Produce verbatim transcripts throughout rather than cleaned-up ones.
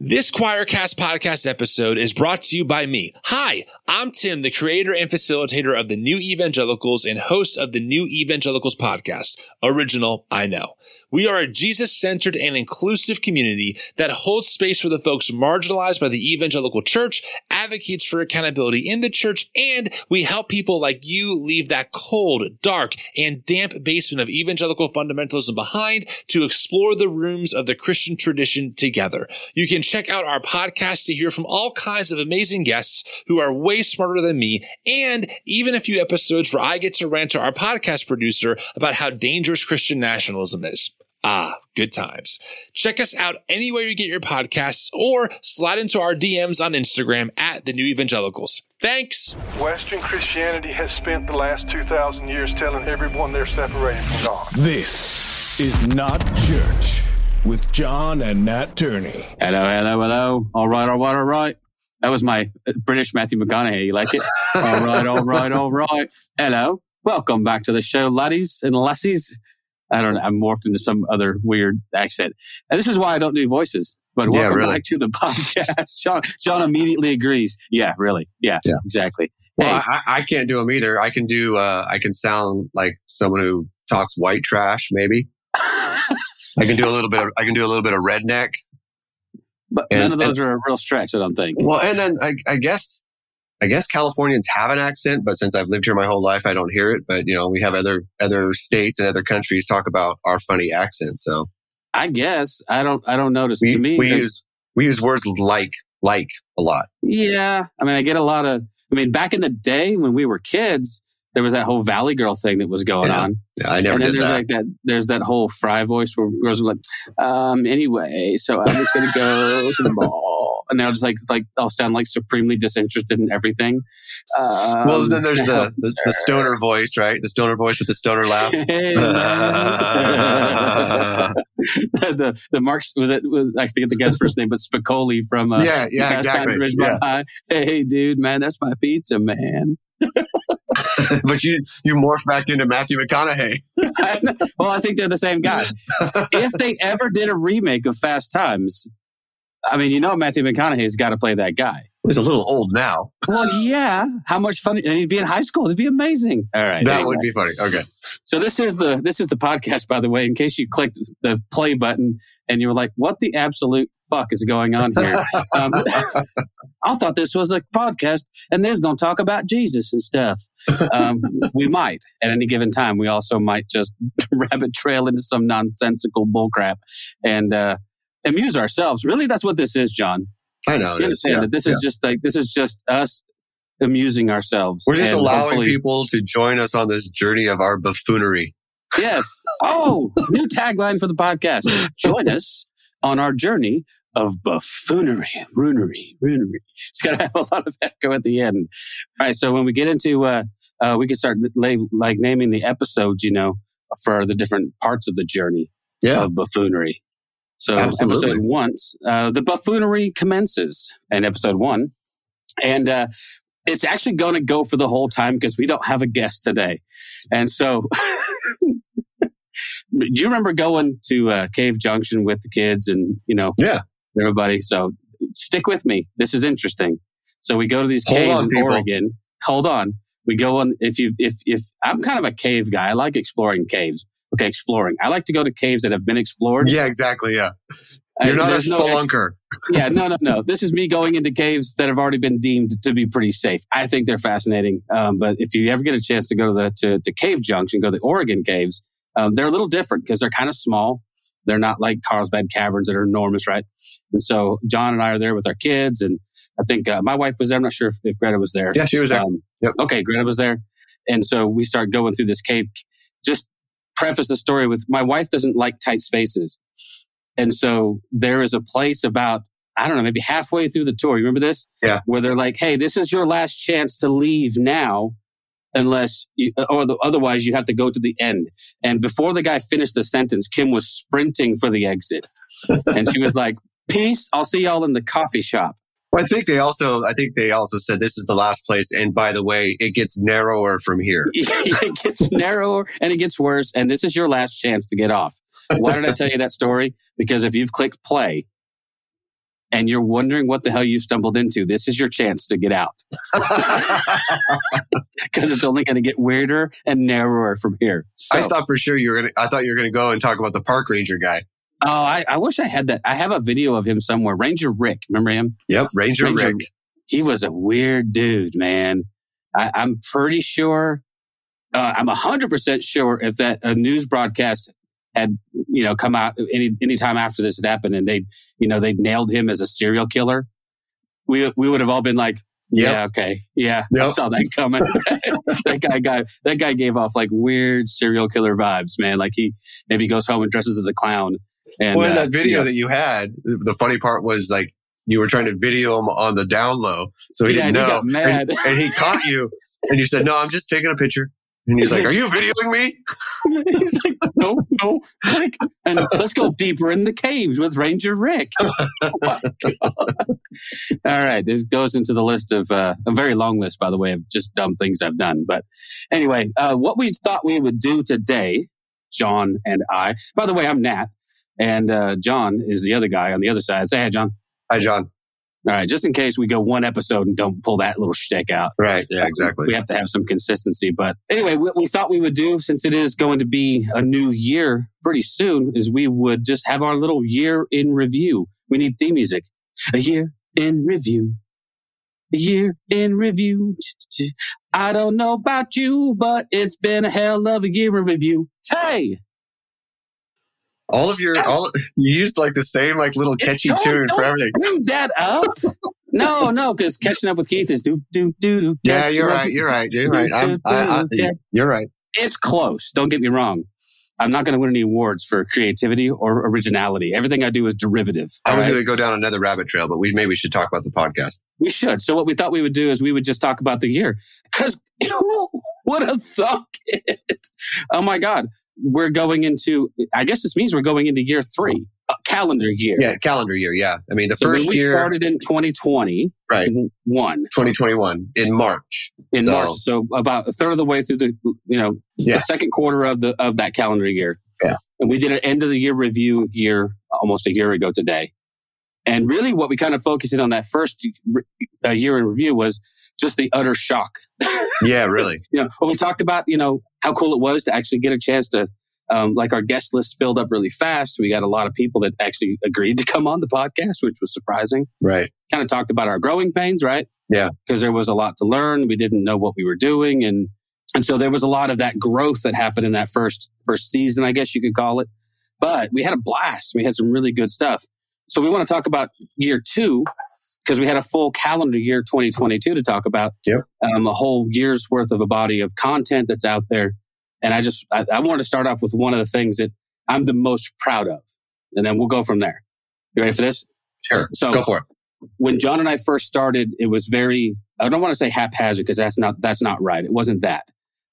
This Quoircast podcast episode is brought to you by me. Hi, I'm Tim, the creator and facilitator of the New Evangelicals and host of the New Evangelicals podcast. Original, I know. We are a Jesus-centered and inclusive community that holds space for the folks marginalized by the evangelical church, advocates for accountability in the church, and we help people like you leave that cold, dark, and damp basement of evangelical fundamentalism behind to explore the rooms of the Christian tradition together. You can check out our podcast to hear from all kinds of amazing guests who are way smarter than me, and even a few episodes where I get to rant to our podcast producer about how dangerous Christian nationalism is. Ah, good times. Check us out anywhere you get your podcasts or slide into our D Ms on Instagram at The New Evangelicals. Thanks. Western Christianity has spent the last two thousand years telling everyone they're separated from God. This is not church. With John and Nat Turney. Hello, hello, hello. All right, all right, all right. That was my British Matthew McConaughey. You like it? All right, all right, all right. Hello. Welcome back to the show, laddies and lassies. I don't know. I'm morphed into some other weird accent. And this is why I don't do voices. But welcome yeah, really. back to the podcast. John, John immediately agrees. Yeah, really. Yeah, yeah. Exactly. Well, hey. I, I can't do them either. I can do, uh, I can sound like someone who talks white trash, maybe. I can do a little bit of I can do a little bit of redneck, but and, none of those and, are a real stretch, I don't think. Well, and then I, I guess I guess Californians have an accent, but since I've lived here my whole life, I don't hear it. But you know, we have other other states and other countries talk about our funny accents. So I guess I don't I don't notice. We, to me, we use we use words like like a lot. Yeah, I mean, I get a lot of. I mean, back in the day when we were kids. There was that whole Valley Girl thing that was going yeah. on. Yeah, I never and then did there's that. Like that. There's that whole Fry voice where girls were like, um, anyway, so I'm just going to go to the mall. And they'll just like, it's like, I'll sound like supremely disinterested in everything. Um, well, then there's the, the, the stoner voice, right? The stoner voice with the stoner laugh. the the Marx, was it, was, I forget the guy's first name, but Spicoli from uh, yeah, yeah, Fast Times exactly. Yeah. High. Hey, dude, man, that's my pizza, man. But you you morph back into Matthew McConaughey. I, well, I think they're the same guy. If they ever did a remake of Fast Times, I mean, you know Matthew McConaughey's got to play that guy. He's a little old now. Well, yeah. How much fun? And he'd be in high school. It'd be amazing. All right, that anyway. would be funny. Okay. So this is the this is the podcast, by the way. In case you clicked the play button and you were like, "What the absolute fuck is going on here?" Um, I thought this was a podcast, and they're going to talk about Jesus and stuff. Um, we might at any given time. We also might just rabbit trail into some nonsensical bullcrap and uh, amuse ourselves. Really, that's what this is, John. I know. You understand yeah, that this yeah. is just like this is just us amusing ourselves. We're just allowing people to join us on this journey of our buffoonery. Yes. Oh, new tagline for the podcast: join us on our journey of buffoonery, ruinery, ruinery. It's going to have a lot of echo at the end. All right. So when we get into, uh, uh, we can start lay, like naming the episodes, you know, for the different parts of the journey yeah. of buffoonery. So Absolutely. episode one, uh, the buffoonery commences in episode one. And uh, it's actually going to go for the whole time because we don't have a guest today. And so do you remember going to uh, Cave Junction with the kids and, you know, yeah. everybody? So stick with me. This is interesting. So we go to these Hold caves on, in people. Oregon. Hold on. We go on. If you, if, if I'm kind of a cave guy, I like exploring caves. Okay, exploring. I like to go to caves that have been explored. Yeah, exactly. Yeah. You're not uh, a spelunker. No, yeah, no, no, no. This is me going into caves that have already been deemed to be pretty safe. I think they're fascinating. Um, but if you ever get a chance to go to the to, to Cave Junction, go to the Oregon Caves, um, they're a little different because they're kind of small. They're not like Carlsbad Caverns that are enormous, right? And so John and I are there with our kids. And I think uh, my wife was there. I'm not sure if, if Greta was there. Yeah, she was there. Um, yep. Okay, Greta was there. And so we start going through this cave. Just preface the story with my wife doesn't like tight spaces. And so there is a place about, I don't know, maybe halfway through the tour. You remember this? Yeah. Where they're like, hey, this is your last chance to leave now, unless, you, or the, otherwise you have to go to the end. And before the guy finished the sentence, Kim was sprinting for the exit. And she was like, peace, I'll see y'all in the coffee shop. Well, I think they also, I think they also said this is the last place. And by the way, it gets narrower from here. It gets narrower and it gets worse. And this is your last chance to get off. Why did I tell you that story? Because if you've clicked play, and you're wondering what the hell you stumbled into, this is your chance to get out. Because it's only going to get weirder and narrower from here. So, I thought for sure you were going to, I thought you were going to go and talk about the park ranger guy. Oh, I, I wish I had that. I have a video of him somewhere. Ranger Rick. Remember him? Yep, Ranger, Ranger Rick. He was a weird dude, man. I, I'm pretty sure, uh, I'm one hundred percent sure if that a news broadcast had, you know, come out any any time after this had happened and they, you know, they nailed him as a serial killer, we we would have all been like, yep. yeah, okay, yeah, yep. I saw that coming. that guy got, that guy gave off like weird serial killer vibes, man. Like he maybe goes home and dresses as a clown. And, well, in uh, that video yeah. that you had, the funny part was like you were trying to video him on the down low, so he yeah, didn't know, he got mad. And, and he caught you, and you said, "No, I'm just taking a picture." And he's like, "Are you videoing me?" He's like, "No, no, like, and let's go deeper in the caves with Ranger Rick." Oh my God. All right, this goes into the list of uh, a very long list, by the way, of just dumb things I've done. But anyway, uh, what we thought we would do today, John and I. By the way, I'm Nat. And uh, John is the other guy on the other side. Say hi, John. Hi, John. All right, just in case we go one episode and don't pull that little shtick out. Right, yeah, exactly. We have to have some consistency. But anyway, what we thought we would do, since it is going to be a new year pretty soon, is we would just have our little year in review. We need theme music. A year in review. A year in review. I don't know about you, but it's been a hell of a year in review. Hey! All of your, yes. all you used like the same like little catchy don't, tune don't for everything. Bring that up? No, no, because catching up with Keith is do do do do. Yeah, you're right, you're right, you're right. I'm, I, I, you're right. It's close. Don't get me wrong. I'm not going to win any awards for creativity or originality. Everything I do is derivative. I was right? going to go down another rabbit trail, but we maybe we should talk about the podcast. We should. So what we thought we would do is we would just talk about the year. Because what a suck! Oh my God. We're going into, I guess this means we're going into year three, uh, calendar year. Yeah, calendar year, yeah. I mean, the so first when we year... we started in twenty twenty. Right. One. twenty twenty-one, in March. In so. March, so about a third of the way through the, you know, yeah. the second quarter of the of that calendar year. Yeah. And we did an end of the year review year almost a year ago today. And really what we kind of focused in on that first uh, year in review was just the utter shock. Yeah, really. You know, well, we talked about, you know, how cool it was to actually get a chance to, um, like our guest list filled up really fast. We got a lot of people that actually agreed to come on the podcast, which was surprising. Right. Kind of talked about our growing pains, right? Yeah. Because there was a lot to learn. We didn't know what we were doing. And, and so there was a lot of that growth that happened in that first, first season, I guess you could call it. But we had a blast. We had some really good stuff. So we want to talk about year two, because we had a full calendar year twenty twenty-two to talk about. Yep. Um, a whole year's worth of a body of content that's out there. And I just, I, I wanted to start off with one of the things that I'm the most proud of. And then we'll go from there. You ready for this? Sure. So go for it. When John and I first started, it was very, I don't want to say haphazard because that's not, that's not right. It wasn't that.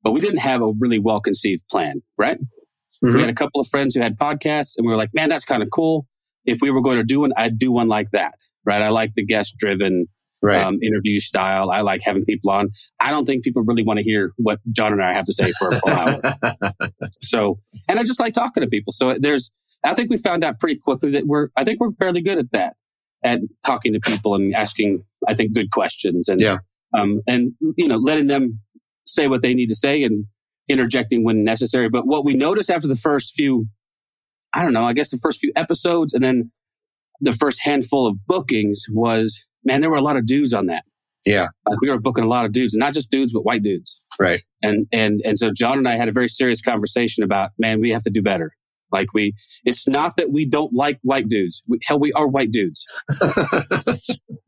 But we didn't have a really well-conceived plan, right? Mm-hmm. We had a couple of friends who had podcasts and we were like, man, that's kind of cool. If we were going to do one, I'd do one like that. Right. I like the guest-driven right. um, interview style. I like having people on. I don't think people really want to hear what John and I have to say for a full hour. So, and I just like talking to people. So there's, I think we found out pretty quickly that we're, I think we're fairly good at that, at talking to people and asking, I think, good questions and, yeah. um, and you know, letting them say what they need to say and interjecting when necessary. But what we noticed after the first few, I don't know, I guess the first few episodes and then the first handful of bookings was, man, there were a lot of dudes on that. Yeah. Like we were booking a lot of dudes, not just dudes, but white dudes. Right. And, and, and so John and I had a very serious conversation about, man, we have to do better. Like we, it's not that we don't like white dudes. We, hell, we are white dudes.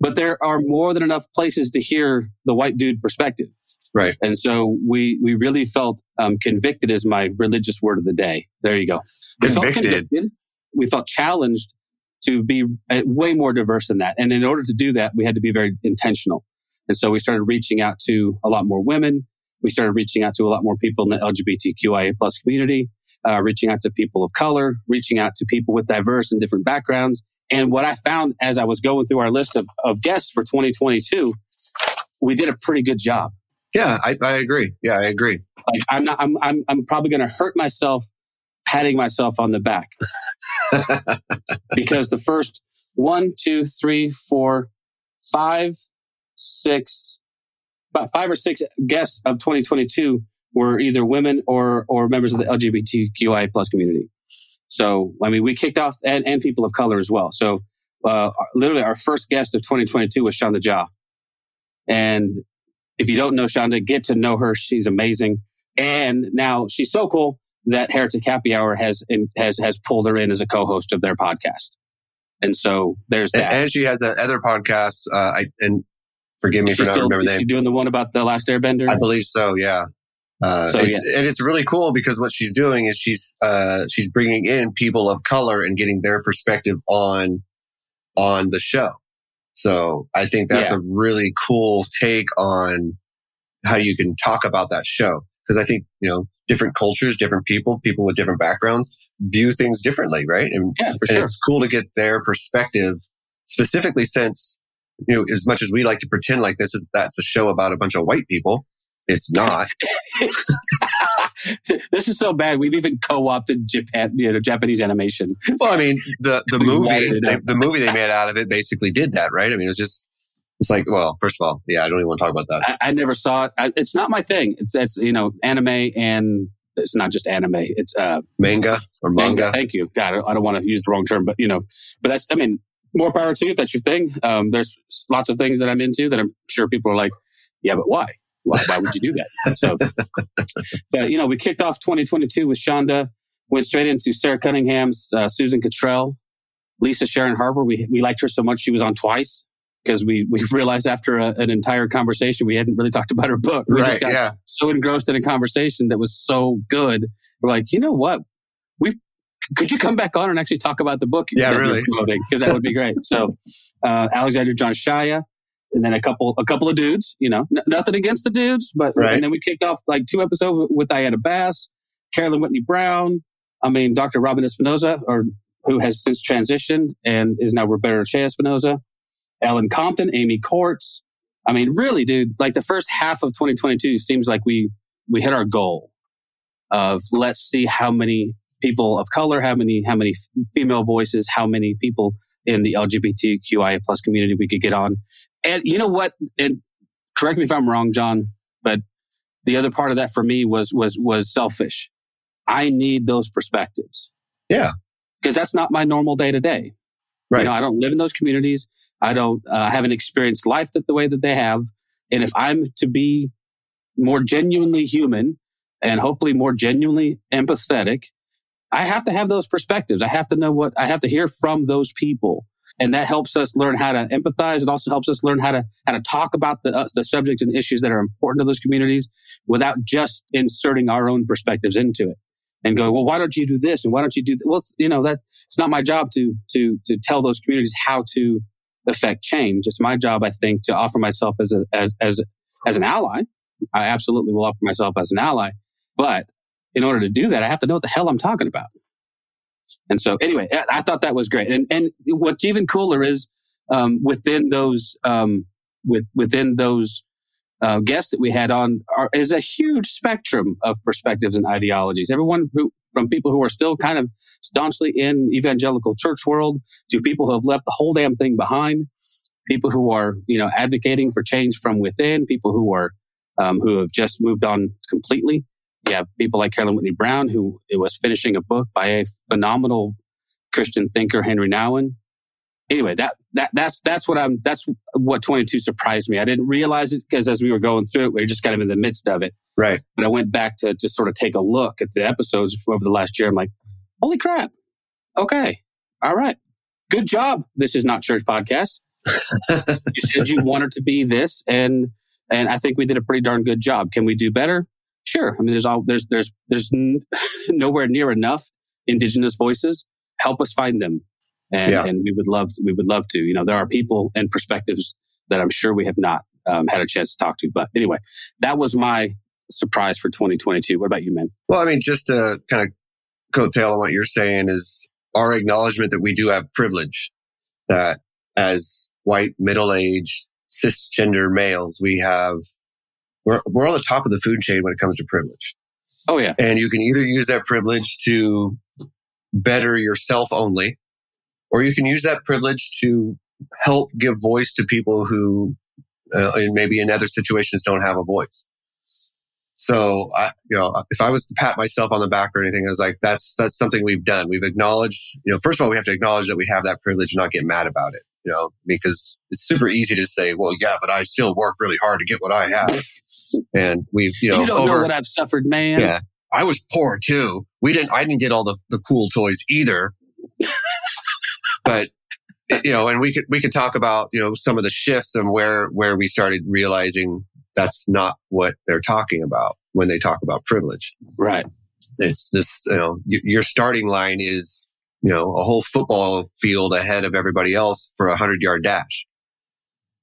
But there are more than enough places to hear the white dude perspective. Right. And so we, we really felt um, convicted is my religious word of the day. There you go. We convicted. Felt convicted. We felt challenged to be way more diverse than that. And in order to do that, we had to be very intentional. And so we started reaching out to a lot more women. We started reaching out to a lot more people in the L G B T Q I A plus community, uh, reaching out to people of color, reaching out to people with diverse and different backgrounds. And what I found as I was going through our list of, of guests for twenty twenty-two, we did a pretty good job. Yeah, I, I agree. Yeah, I agree. Like I'm not, I'm, I'm, I'm probably going to hurt myself patting myself on the back. Because the first one, two, three, four, five, six, about five or six guests of twenty twenty-two were either women or or members of the L G B T Q I plus community. So, I mean, we kicked off, and, and people of color as well. So, uh, literally our first guest of twenty twenty-two was Shonda Ja. And if you don't know Shonda, get to know her. She's amazing. And now she's so cool that Heretic Happy Hour has has has pulled her in as a co-host of their podcast. And so there's that. And she has that other podcast. Uh, I, and forgive me for not remembering the name. Is she doing the one about The Last Airbender? I believe so, yeah. Uh, so, yeah. And it's really cool because what she's doing is she's uh, she's bringing in people of color and getting their perspective on on the show. So I think that's yeah. a really cool take on how you can talk about that show. Because I think, you know, different cultures, different people, people with different backgrounds view things differently, right? And, yeah, for and sure. It's cool to get their perspective, specifically since, you know, as much as we like to pretend like this is that's a show about a bunch of white people, it's not. This is so bad. We've even co-opted Japan, you know, Japanese animation. Well, I mean, the the movie they, the movie they made out of it basically did that, right? I mean, it was just. It's like, well, first of all, yeah, I don't even want to talk about that. I, I never saw it. I, it's not my thing. It's, it's, you know, anime, and it's not just anime. It's uh, manga or manga. manga. Thank you. God, I don't want to use the wrong term, but you know, but that's, I mean, more power to you if that's your thing. Um, there's lots of things that I'm into that I'm sure people are like, yeah, but why? Why, why would you do that? So, but you know, we kicked off twenty twenty-two with Shonda, went straight into Sarah Cunningham's, uh, Susan Cottrell, Lisa Sharon Harper. We, we liked her so much she was on twice. Because we we realized after a, an entire conversation we hadn't really talked about her book. We right, just got yeah. so engrossed in a conversation that was so good. We're like, you know what? We could you come back on and actually talk about the book? Yeah, really, because that would be great. So uh, Alexander John Shia, and then a couple a couple of dudes. You know, n- nothing against the dudes, but right. And then we kicked off like two episodes with Diana Bass, Carolyn Whitney Brown. I mean, Doctor Robin Espinoza, or who has since transitioned and is now Roberta Chea Espinoza. Ellen Compton, Amy Courts. I mean, really, dude, like the first half of twenty twenty-two seems like we we hit our goal of let's see how many people of color, how many how many female voices, how many people in the L G B T Q I plus community we could get on. And you know what? And correct me if I'm wrong, John, but the other part of that for me was was was selfish. I need those perspectives. Yeah, because that's not my normal day to day. Right. You know, I don't live in those communities. I don't uh, haven't experienced life that the way that they have. And if I'm to be more genuinely human and hopefully more genuinely empathetic, I have to have those perspectives. I have to know what, I have to hear from those people. And that helps us learn how to empathize. It also helps us learn how to how to talk about the, uh, the subjects and issues that are important to those communities without just inserting our own perspectives into it. And go, well, why don't you do this? And why don't you do that? Well, you know, that it's not my job to to to tell those communities how to affect change. It's my job, I think, to offer myself as a as as as an ally. I absolutely will offer myself as an ally, but in order to do that, I have to know what the hell I'm talking about. And so, anyway, I thought that was great. And and what's even cooler is um, within those um, with within those uh, guests that we had on are, is a huge spectrum of perspectives and ideologies. Everyone who. From people who are still kind of staunchly in evangelical church world to people who have left the whole damn thing behind, people who are, you know, advocating for change from within, people who are, um, who have just moved on completely. You have people like Carolyn Whitney Brown, who it was finishing a book by a phenomenal Christian thinker, Henry Nouwen. Anyway, that, that, that's, that's what I'm, that's what twenty-two surprised me. I didn't realize it because as we were going through it, we were just kind of in the midst of it. Right. But I went back to just sort of take a look at the episodes over the last year. I'm like, holy crap. Okay. All right. Good job. This is not church podcast. You said you wanted to be this. And, and I think we did a pretty darn good job. Can we do better? Sure. I mean, there's all, there's, there's, there's n- nowhere near enough indigenous voices. Help us find them. And, yeah. and we would love, to, we would love to, you know, there are people and perspectives that I'm sure we have not um, had a chance to talk to. But anyway, that was my surprise for twenty twenty-two. What about you, man? Well, I mean, just to kind of coattail on what you're saying is our acknowledgement that we do have privilege, that as white, middle-aged, cisgender males, we have, we're, we're on the top of the food chain when it comes to privilege. Oh, yeah. And you can either use that privilege to better yourself only, or you can use that privilege to help give voice to people who uh, and maybe in other situations don't have a voice. So, I, you know, if I was to pat myself on the back or anything, I was like, that's that's something we've done. We've acknowledged, you know, first of all, we have to acknowledge that we have that privilege and not get mad about it, you know, because it's super easy to say, well, yeah, but I still work really hard to get what I have. And we've, you know, you don't over, know what I've suffered, man. Yeah. I was poor too. We didn't, I didn't get all the, the cool toys either. But, you know, and we could, we could talk about, you know, some of the shifts and where, where we started realizing that's not what they're talking about when they talk about privilege. Right. It's this, you know, y- your starting line is, you know, a whole football field ahead of everybody else for a hundred yard dash.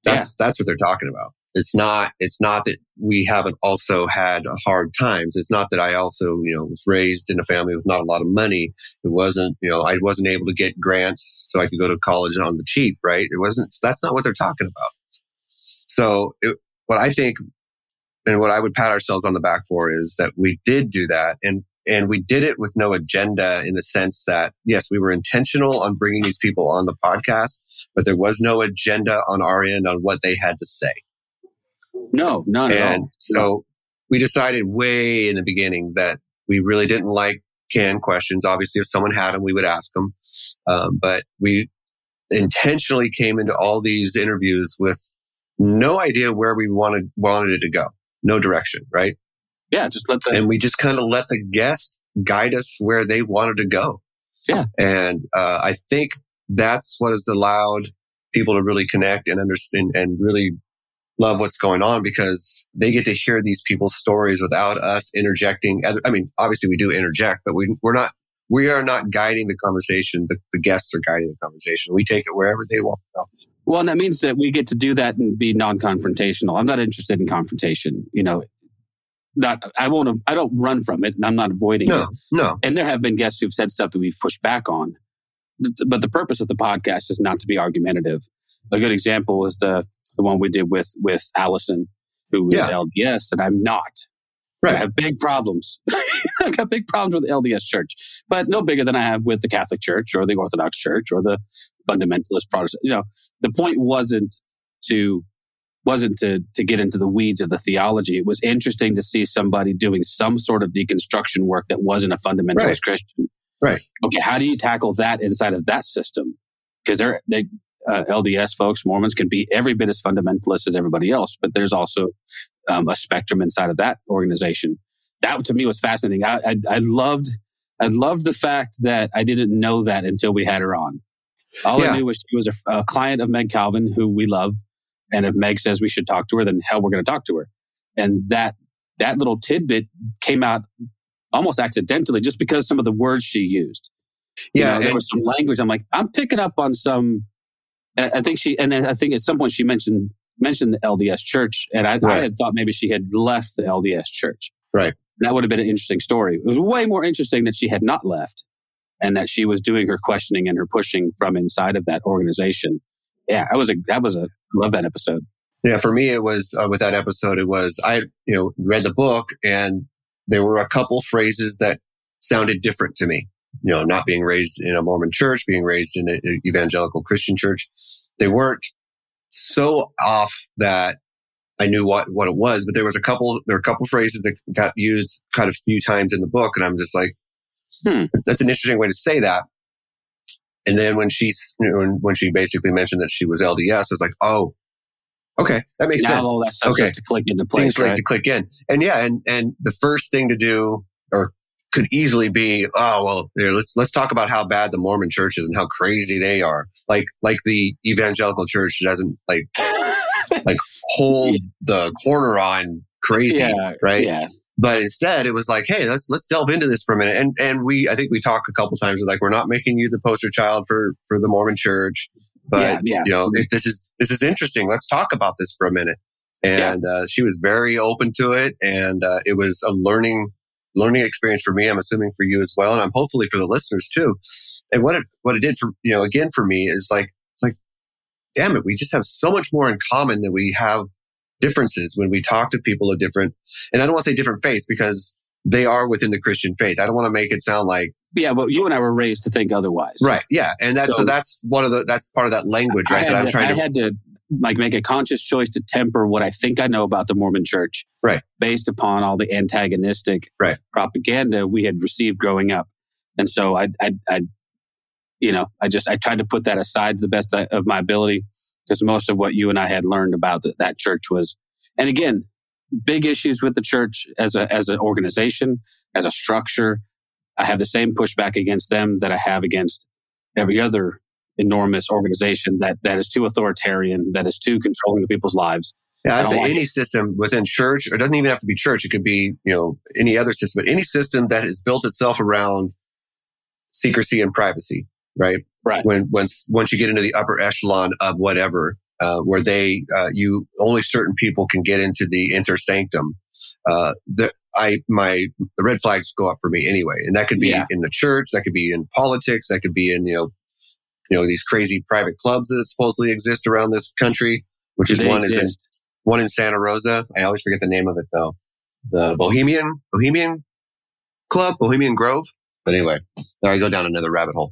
That's, yeah. that's what they're talking about. It's not, it's not that we haven't also had hard times. It's not that I also, you know, was raised in a family with not a lot of money. It wasn't, you know, I wasn't able to get grants so I could go to college on the cheap, right? It wasn't, that's not what they're talking about. So it, what I think and what I would pat ourselves on the back for is that we did do that. And, and we did it with no agenda in the sense that, yes, we were intentional on bringing these people on the podcast, but there was no agenda on our end on what they had to say. No, not and at all. So we decided way in the beginning that we really didn't like canned questions. Obviously, if someone had them, we would ask them. Um, but we intentionally came into all these interviews with no idea where we wanted wanted it to go. No direction, right? Yeah, just let the... And we just kind of let the guests guide us where they wanted to go. Yeah. And uh, I think that's what has allowed people to really connect and understand and really love what's going on, because they get to hear these people's stories without us interjecting. I mean, obviously we do interject, but we, we're not, we are not guiding the conversation. The, the guests are guiding the conversation. We take it wherever they want to go. Well, and that means that we get to do that and be non-confrontational. I'm not interested in confrontation. You know, not, I won't, I don't run from it and I'm not avoiding no, it. No. And there have been guests who've said stuff that we've pushed back on. But the purpose of the podcast is not to be argumentative. A good example is the, the one we did with with Allison, who is yeah. L D S, and I'm not. Right. I have big problems. I got big problems with the L D S church, but no bigger than I have with the Catholic Church or the Orthodox Church or the fundamentalist Protestant. You know, the point wasn't to wasn't to to get into the weeds of the theology. It was interesting to see somebody doing some sort of deconstruction work that wasn't a fundamentalist right. Christian. Right. Okay, how do you tackle that inside of that system? Because they're they. Uh, L D S folks, Mormons, can be every bit as fundamentalist as everybody else, but there's also um, a spectrum inside of that organization. That to me was fascinating. I, I, I loved, I loved the fact that I didn't know that until we had her on. All yeah. I knew was she was a, a client of Meg Calvin, who we love, and if Meg says we should talk to her, then hell, we're going to talk to her. And that that little tidbit came out almost accidentally, just because some of the words she used. Yeah, you know, there and, was some language. I'm like, I'm picking up on some. I think she, and then I think at some point she mentioned mentioned the L D S church, and I, right. I had thought maybe she had left the L D S church. Right. That would have been an interesting story. It was way more interesting that she had not left and that she was doing her questioning and her pushing from inside of that organization. Yeah, I was a, that was a, I love that episode. Yeah, for me, it was, uh, with that episode, it was, I, you know, read the book and there were a couple phrases that sounded different to me. You know, not being raised in a Mormon church, being raised in an evangelical Christian church, they weren't so off that I knew what, what it was. But there was a couple, there were a couple phrases that got used kind of a few times in the book, and I'm just like, hmm, that's an interesting way to say that. And then when she, when she basically mentioned that she was L D S, I was like, oh, okay, that makes now sense. All that stuff okay, to click into place, things right? like to click in, and yeah, and and the first thing to do or could easily be, oh, well, here, let's let's talk about how bad the Mormon church is and how crazy they are. Like like the evangelical church doesn't like like hold the corner on crazy, yeah, right? Yeah. But instead it was like, hey, let's let's delve into this for a minute. And and we I think we talked a couple times like we're not making you the poster child for, for the Mormon church. But yeah, yeah. you know, if this is this is interesting. Let's talk about this for a minute. And yeah. uh, she was very open to it, and uh, it was a learning learning experience for me. I'm assuming for you as well. And I'm hopefully for the listeners too. And what it, what it did for, you know, again, for me is like, it's like, damn it. We just have so much more in common than we have differences when we talk to people of different, and I don't want to say different faiths because they are within the Christian faith. I don't want to make it sound like... Yeah, but you and I were raised to think otherwise. Right, yeah. And that's so, so that's one of the that's part of that language, right? That I'm to, trying to... I had to like make a conscious choice to temper what I think I know about the Mormon Church. Right. Based upon all the antagonistic right. propaganda we had received growing up. And so I, I, I, you know, I just, I tried to put that aside to the best of my ability, because most of what you and I had learned about the, that church was, and again, big issues with the church as a, as an organization, as a structure. I have the same pushback against them that I have against every other enormous organization that, that is too authoritarian, that is too controlling of people's lives. Yeah, I'd say any it. system within church, or it doesn't even have to be church. It could be, you know, any other system, but any system that has built itself around secrecy and privacy, right? Right. When once once you get into the upper echelon of whatever, uh, where they uh, you only certain people can get into the inter sanctum, uh, the I my the red flags go up for me anyway, and that could be yeah. in the church, that could be in politics, that could be in you know you know these crazy private clubs that supposedly exist around this country, which is they one exist. is in, one in Santa Rosa. I always forget the name of it though. The Bohemian Bohemian Club, Bohemian Grove. But anyway, there I go down another rabbit hole.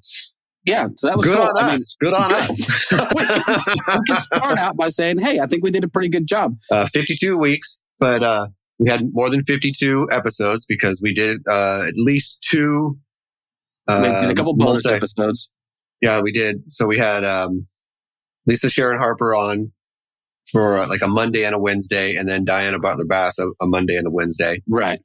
Yeah, so that was good cool. on I us. Mean, good on good. us. We can start out by saying, "Hey, I think we did a pretty good job." Uh, fifty-two weeks, but uh, we had more than fifty-two episodes because we did uh, at least two. Uh, we did a couple bonus multi- episodes. Yeah, we did. So we had um, Lisa Sharon Harper on for uh, like a Monday and a Wednesday, and then Diana Bass a, a Monday and a Wednesday. Right.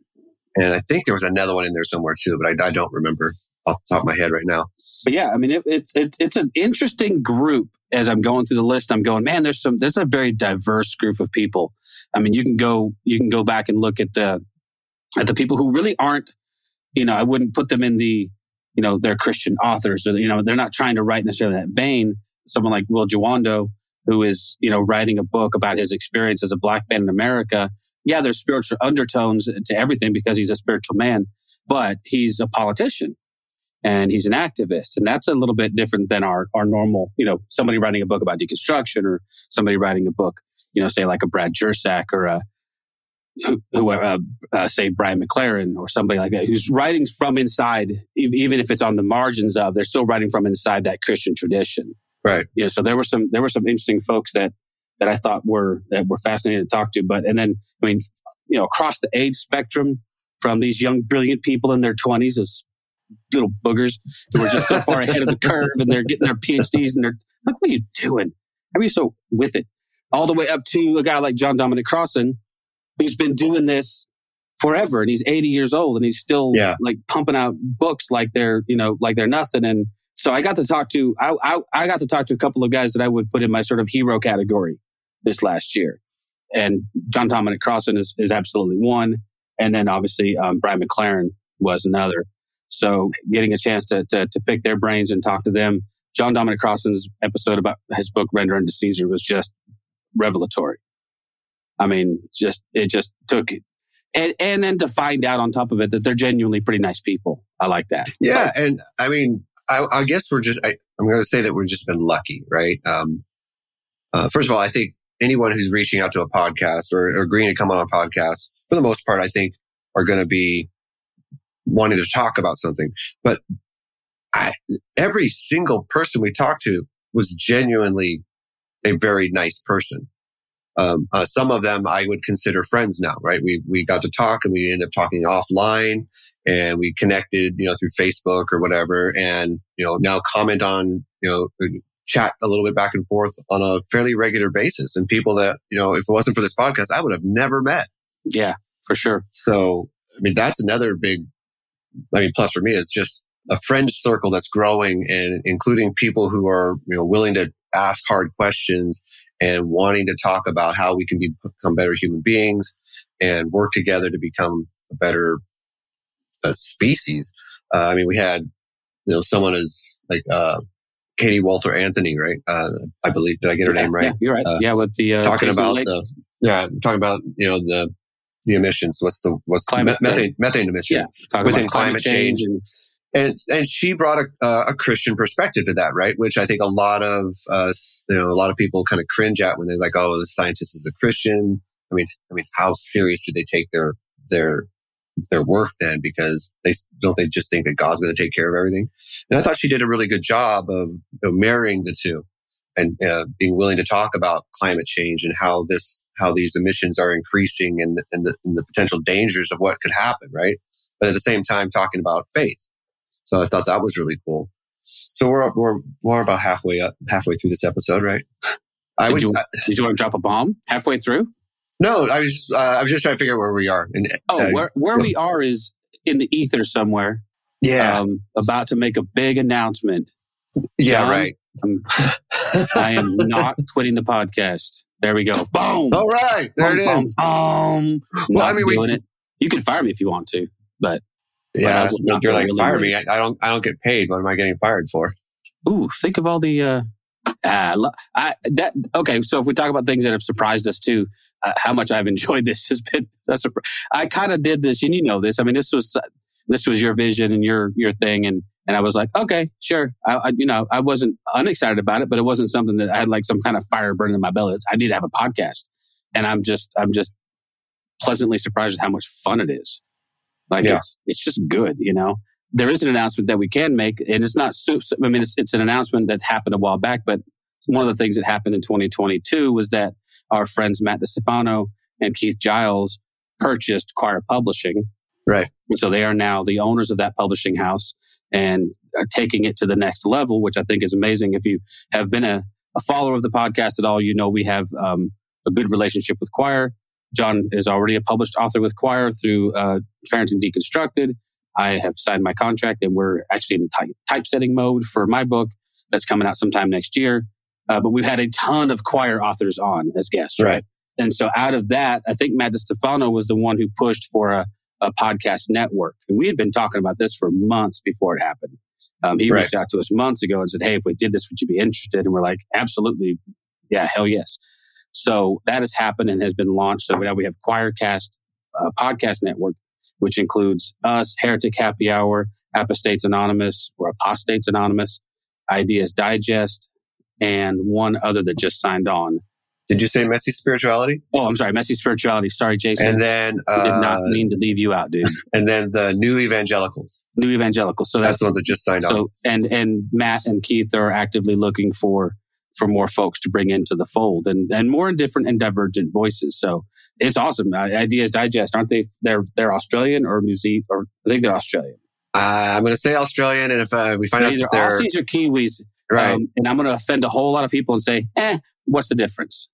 And I think there was another one in there somewhere too, but I, I don't remember off the top of my head right now. But yeah, I mean, it, it's it, it's an interesting group. As I'm going through the list, I'm going, man, there's some there's a very diverse group of people. I mean, you can go you can go back and look at the at the people who really aren't, you know, I wouldn't put them in the, you know, they're Christian authors. Or, you know, they're not trying to write necessarily in that vein. Someone like Will Juwando, who is, you know, writing a book about his experience as a black man in America. Yeah, there's spiritual undertones to everything because he's a spiritual man, but he's a politician and he's an activist. And that's a little bit different than our, our normal, you know, somebody writing a book about deconstruction or somebody writing a book, you know, say like a Brad Jersak or a, who, uh, uh, say Brian McLaren or somebody like that, who's writing from inside, even if it's on the margins of, they're still writing from inside that Christian tradition. Right. Yeah. You know, so there were some, there were some interesting folks that, that I thought were that were fascinating to talk to. But and then I mean, you know, across the age spectrum, from these young, brilliant people in their twenties, those little boogers who are just so far ahead of the curve, and they're getting their PhDs, and they're like, "What are you doing? How are you so with it?" All the way up to a guy like John Dominic Crossan, who's been doing this forever, and he's eighty years old, and he's still yeah. like pumping out books like they're you know like they're nothing. And so I got to talk to I, I I got to talk to a couple of guys that I would put in my sort of hero category this last year. And John Dominic Crossan is, is absolutely one. And then obviously um, Brian McLaren was another. So getting a chance to, to to pick their brains and talk to them. John Dominic Crossan's episode about his book, Render Unto Caesar, was just revelatory. I mean, just it just took... And, and then to find out on top of it that they're genuinely pretty nice people. I like that. Yeah, but, and I mean, I, I guess we're just... I, I'm going to say that we've just been lucky, right? Um, uh, first of all, I think anyone who's reaching out to a podcast or, or agreeing to come on a podcast, for the most part, I think are going to be wanting to talk about something. But I, every single person we talked to was genuinely a very nice person. Um, uh, some of them I would consider friends now, right? We we got to talk and we ended up talking offline and we connected, you know, through Facebook or whatever. And, you know, now comment on, you know, chat a little bit back and forth on a fairly regular basis, and people that, you know, if it wasn't for this podcast, I would have never met. Yeah, for sure. So, I mean, that's another big, I mean, plus for me, it's just a friend circle that's growing and including people who are, you know, willing to ask hard questions and wanting to talk about how we can be, become better human beings and work together to become a better uh, species. Uh, I mean, we had, you know, someone is like, uh, Katie Walter Anthony, right? Uh, I believe, did I get her yeah, name right? Yeah, you're right. Uh, yeah, with the uh, talking about the, yeah, talking about you know the the emissions. What's the what's climate the, methane methane emissions yeah, within climate, climate change? And, and and she brought a uh, a Christian perspective to that, right? Which I think a lot of uh, you know a lot of people kind of cringe at when they're like, oh, the scientist is a Christian. I mean, I mean, how serious do they take their their their work then, because they don't they just think that God's going to take care of everything. And I thought she did a really good job of you know, marrying the two and uh, being willing to talk about climate change and how this how these emissions are increasing and and the, and the potential dangers of what could happen, right? But at the same time, talking about faith. So I thought that was really cool. So we're we're we're about halfway up, halfway through this episode, right? I did, would, you, I, did you want to drop a bomb halfway through? No, I was uh, I was just trying to figure out where we are. And, oh, uh, where where yeah. we are is in the ether somewhere. Yeah, um, about to make a big announcement. Yeah, John, right. I'm, I am not quitting the podcast. There we go. Boom. All right, there boom, it boom, is. Boom. Well, I mean, we doing it. You can fire me if you want to, but yeah, but you're like really fire me. I, I don't I don't get paid. What am I getting fired for? Ooh, think of all the. Uh, Uh, I, that, okay, so if we talk about things that have surprised us too, uh, how much I've enjoyed this has been a surprise. I kind of did this, and you know this. I mean, this was uh, this was your vision and your your thing, and and I was like, okay, sure. I, I you know I wasn't unexcited about it, but it wasn't something that I had like some kind of fire burning in my belly. It's, I need to have a podcast, and I'm just I'm just pleasantly surprised at how much fun it is. Like yeah. it's it's just good, you know. There is an announcement that we can make, and it's not. I mean, it's, it's an announcement that's happened a while back, but it's one of the things that happened in twenty twenty-two was that our friends Matt Distefano and Keith Giles purchased Choir Publishing, right? And so they are now the owners of that publishing house and are taking it to the next level, which I think is amazing. If you have been a, a follower of the podcast at all, you know we have um, a good relationship with Choir. John is already a published author with Choir through uh, Parenting Deconstructed. I have signed my contract, and we're actually in type, typesetting mode for my book that's coming out sometime next year. Uh, but we've had a ton of Choir authors on as guests, right? right? And so out of that, I think Matt Distefano was the one who pushed for a, a podcast network. And we had been talking about this for months before it happened. Um, he right. reached out to us months ago and said, hey, if we did this, would you be interested? And we're like, absolutely. Yeah, hell yes. So that has happened and has been launched. So now we have Quoircast uh, podcast network, which includes us, Heretic Happy Hour, Apostate's Anonymous, or Apostate's Anonymous, Ideas Digest, and one other that just signed on. Did you say Messy Spirituality? Oh, I'm sorry, Messy Spirituality. Sorry, Jason. And then... Uh, I did not mean to leave you out, dude. And then the New Evangelicals. New Evangelicals. So that's, that's the one that just signed so, on. And, and Matt and Keith are actively looking for, for more folks to bring into the fold and, and more different and divergent voices. So... It's awesome. Ideas Digest, aren't they? They're they're Australian or New Zealand, or I think they're Australian. Uh, I'm going to say Australian, and if uh, we find out that they're Aussies or Kiwis, right? Um, and I'm going to offend a whole lot of people and say, "Eh, what's the difference?"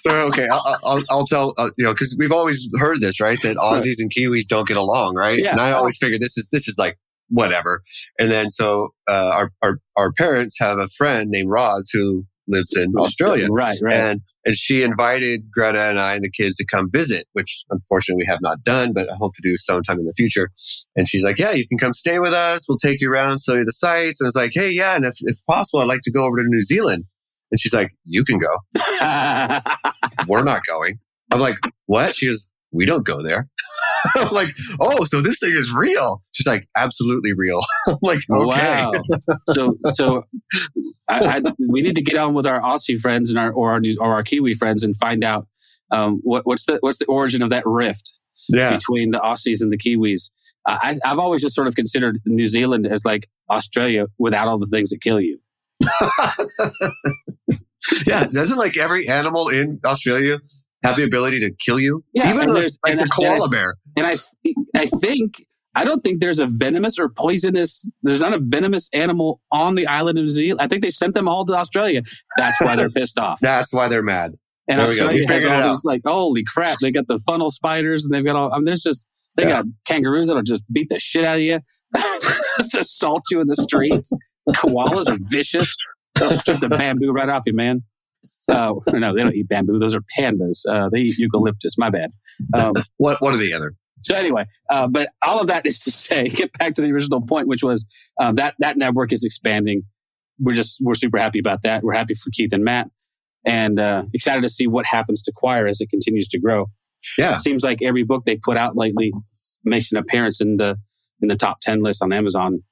So okay, I'll, I'll, I'll tell uh, you know because we've always heard this, right? That Aussies and Kiwis don't get along, right? Yeah. And I always figure this is this is like whatever. And then so uh, our, our our parents have a friend named Roz who lives in Australia, right? Right, and. And she invited Greta and I and the kids to come visit, which unfortunately we have not done, but I hope to do sometime in the future. And she's like, yeah, you can come stay with us. We'll take you around, show you the sights. And I was like, hey, yeah. And if, if possible, I'd like to go over to New Zealand. And she's like, you can go. We're not going. I'm like, what? She goes, we don't go there. I'm like, oh, so this thing is real. She's like, absolutely real. I'm like, okay. Wow. So, so I, I, we need to get on with our Aussie friends and our or our, or our Kiwi friends and find out um, what, what's the what's the origin of that rift yeah. between the Aussies and the Kiwis. Uh, I, I've always just sort of considered New Zealand as like Australia without all the things that kill you. Yeah, doesn't like every animal in Australia have the ability to kill you? Yeah, even like the koala bear. And I, I think, I don't think there's a venomous or poisonous, there's not a venomous animal on the island of New Zealand. I think they sent them all to Australia. That's why they're pissed off. That's why they're mad. And there Australia has all these like, holy crap, they got the funnel spiders and they've got all, I mean, there's just, they yeah. got kangaroos that'll just beat the shit out of you, just assault you in the streets. Koalas are vicious. They'll strip the bamboo right off you, man. Uh, no, they don't eat bamboo. Those are pandas. Uh, they eat eucalyptus. My bad. Um, what, what are the other? So anyway, uh, but all of that is to say, get back to the original point, which was uh, that that network is expanding. We're just we're super happy about that. We're happy for Keith and Matt, and uh, excited to see what happens to Choir as it continues to grow. Yeah, it seems like every book they put out lately makes an appearance in the in the top ten list on Amazon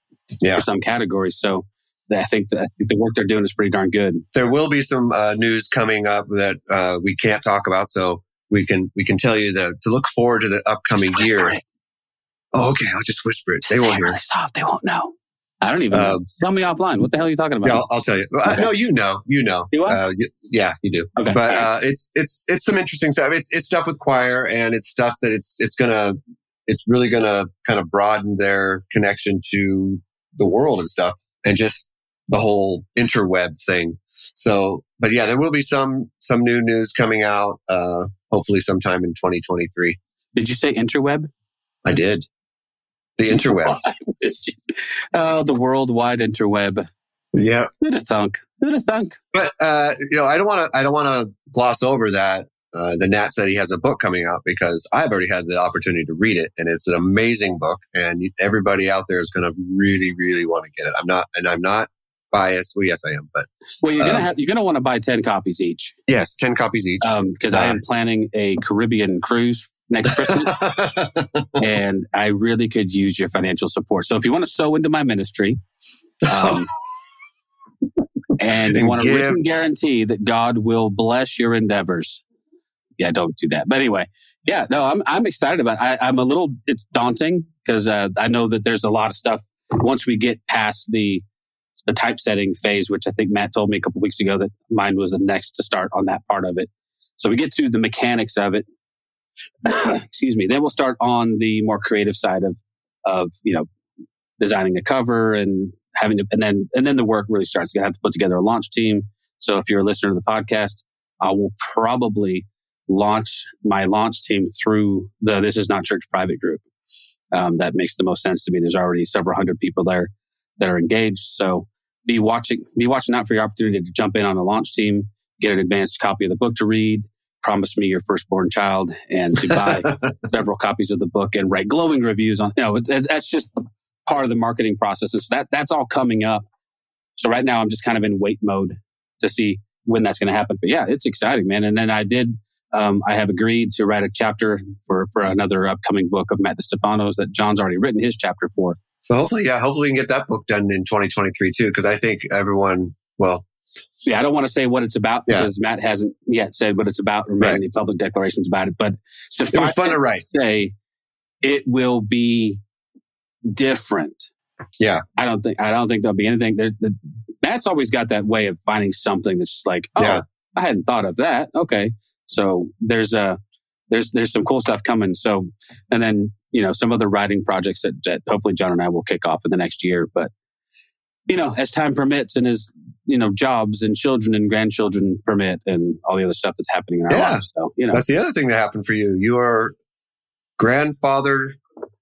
yeah. for some categories. So. I think, the, I think the work they're doing is pretty darn good. There will be some uh, news coming up that uh, we can't talk about. So we can we can tell you that to look forward to the upcoming just year. It. Oh, okay. I'll just whisper it. Just they won't hear. Really soft. They won't know. I don't even know. Um, tell me offline. What the hell are you talking about? Yeah, I'll, I'll tell you. Okay. I, no, you know, you know. Do I? Uh, you, yeah, you do. Okay. But uh, it's it's it's some interesting stuff. It's it's stuff with choir, and it's stuff that it's it's gonna it's really gonna kind of broaden their connection to the world and stuff, and just the whole interweb thing. So, but yeah, there will be some some new news coming out. Uh, hopefully, sometime in twenty twenty-three. Did you say interweb? I did. The interwebs. Oh, the worldwide interweb. Yeah. It has sunk. It has sunk. But, uh, you know, I don't want to, I don't want to gloss over that. Uh, the Nat said he has a book coming out because I've already had the opportunity to read it, and it's an amazing book, and everybody out there is going to really, really want to get it. I'm not, and I'm not biased. Well, yes, I am, but. Well, you're going to um, have, you're going to want to buy ten copies each. Yes. ten copies each. Um, cause uh, I am planning a Caribbean cruise next Christmas, and I really could use your financial support. So if you want to sow into my ministry, um, and, and want give. a written guarantee that God will bless your endeavors, yeah, don't do that. But anyway, yeah, no, I'm I'm excited about it. I, I'm a little, it's daunting because uh, I know that there's a lot of stuff. Once we get past the the typesetting phase, which I think Matt told me a couple weeks ago that mine was the next to start on that part of it. So we get through the mechanics of it. Excuse me. Then we'll start on the more creative side of, of you know, designing a cover and having to, and then and then the work really starts. You have to put together a launch team. So if you're a listener to the podcast, I will probably launch my launch team through the This Is Not Church private group. Um, that makes the most sense to me. There's already several hundred people there that are engaged. So be watching, be watching out for your opportunity to jump in on a launch team, get an advanced copy of the book to read. Promise me your firstborn child and to buy several copies of the book and write glowing reviews on, you know, it, it, that's just part of the marketing process. And so that, that's all coming up. So right now I'm just kind of in wait mode to see when that's going to happen. But yeah, it's exciting, man. And then I did, um, I have agreed to write a chapter for, for another upcoming book of Matt Distefano's that John's already written his chapter for. So hopefully, yeah, hopefully we can get that book done in twenty twenty-three too. Cause I think everyone, well, Yeah, I don't want to say what it's about because yeah. Matt hasn't yet said what it's about or made right. any public declarations about it. But suffice it to say, it will be different. Yeah, I don't think I don't think there'll be anything. There, the, Matt's always got that way of finding something that's just like, oh, yeah. I hadn't thought of that. Okay, so there's a there's there's some cool stuff coming. So, and then you know some other writing projects that, that hopefully John and I will kick off in the next year, but. You know, as time permits and as, you know, jobs and children and grandchildren permit and all the other stuff that's happening in our yeah. lives. So, you know. That's the other thing that happened for you. You are grandfather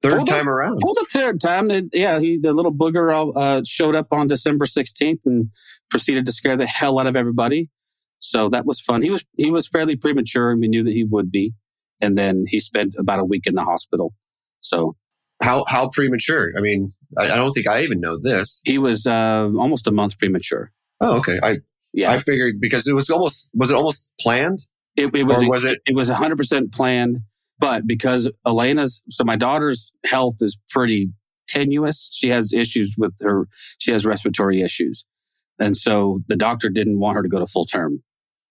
third the, time around. For the third time. It, yeah, he, the little booger all, uh, showed up on December sixteenth and proceeded to scare the hell out of everybody. So that was fun. He was he was fairly premature and we knew that he would be. And then he spent about a week in the hospital. So... How how premature? I mean, I, I don't think I even know this. He was uh, almost a month premature. Oh, okay. I yeah. I figured because it was almost was it almost planned? It, it was. Or was it? It was one hundred percent planned, but because Elena's, so my daughter's health is pretty tenuous. She has issues with her. She has respiratory issues, and so the doctor didn't want her to go to full term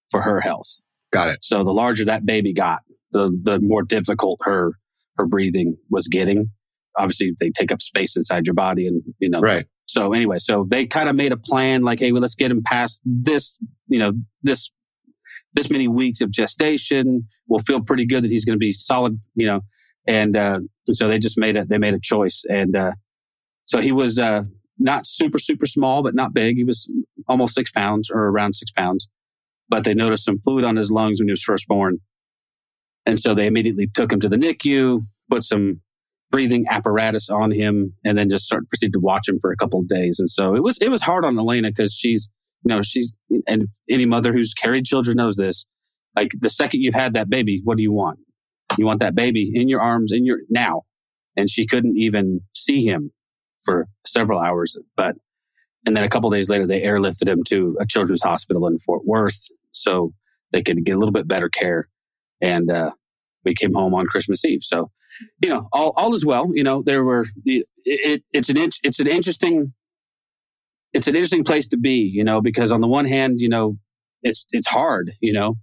for her health. Got it. So the larger that baby got, the the more difficult her her breathing was getting. Obviously, they take up space inside your body and, you know. Right. So anyway, so they kind of made a plan like, hey, well, let's get him past this, you know, this this many weeks of gestation. We'll feel pretty good that he's going to be solid, you know. And uh, so they just made a, they made a choice. And uh, so he was uh, not super, super small, but not big. He was almost six pounds or around six pounds. But they noticed some fluid on his lungs when he was first born. And so they immediately took him to the N I C U, put some... breathing apparatus on him, and then just start proceed to watch him for a couple of days. And so it was it was hard on Elena because she's you know she's and any mother who's carried children knows this. Like the second you've had that baby, what do you want? You want that baby in your arms in your now. And she couldn't even see him for several hours. But and then a couple of days later, they airlifted him to a children's hospital in Fort Worth so they could get a little bit better care. And uh, we came home on Christmas Eve. So. You know, all, all is well. You know, there were it, it, it's an it's an interesting it's an interesting place to be. You know, because on the one hand, you know, it's it's hard. You know,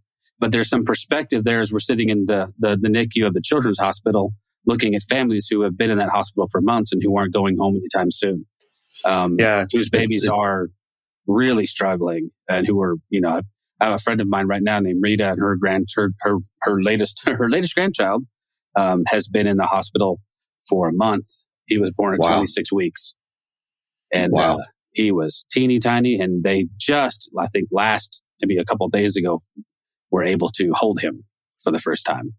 But there's some perspective there as we're sitting in the, the, the N I C U of the children's hospital, looking at families who have been in that hospital for months and who aren't going home anytime soon. Um, yeah, whose babies it's, it's... are really struggling and who are, you know, I have a friend of mine right now named Rita, and her grand, her, her, her latest, her latest grandchild um, has been in the hospital for a month. He was born at wow. twenty-six weeks, and wow. uh, he was teeny tiny. And they just, I think, last maybe a couple of days ago, were able to hold him for the first time.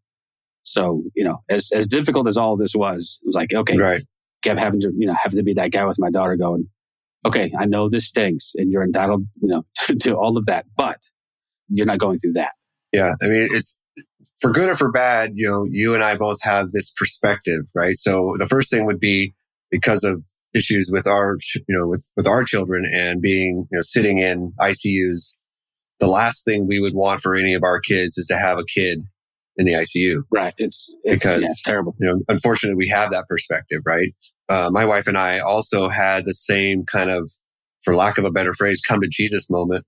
So, you know, as as difficult as all of this was, it was like, okay, right. kept having to, you know, have to be that guy with my daughter going, okay, I know this stinks, and you're entitled, you know, to all of that, but you're not going through that. Yeah, I mean, it's for good or for bad. You know, you and I both have this perspective, right? So the first thing would be because of issues with our, you know, with with our children and being, you know, sitting in I C Us. The last thing we would want for any of our kids is to have a kid in the I C U, right? It's, it's because yeah, it's terrible. You know, unfortunately, we have that perspective, right? Uh, my wife and I also had the same kind of, for lack of a better phrase, come to Jesus moment.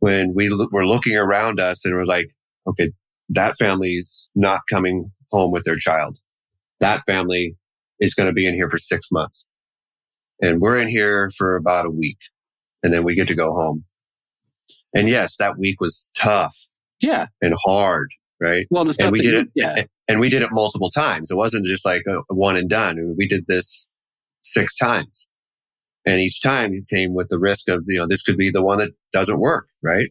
When we lo- were looking around us and we're like, okay, that family's not coming home with their child. That family is going to be in here for six months. And we're in here for about a week. And then we get to go home. And yes, that week was tough. Yeah. And hard, right? Well, and we did it, yeah. And we did it multiple times. It wasn't just like a one and done. We did this six times. And each time you came with the risk of, you know, this could be the one that doesn't work, right?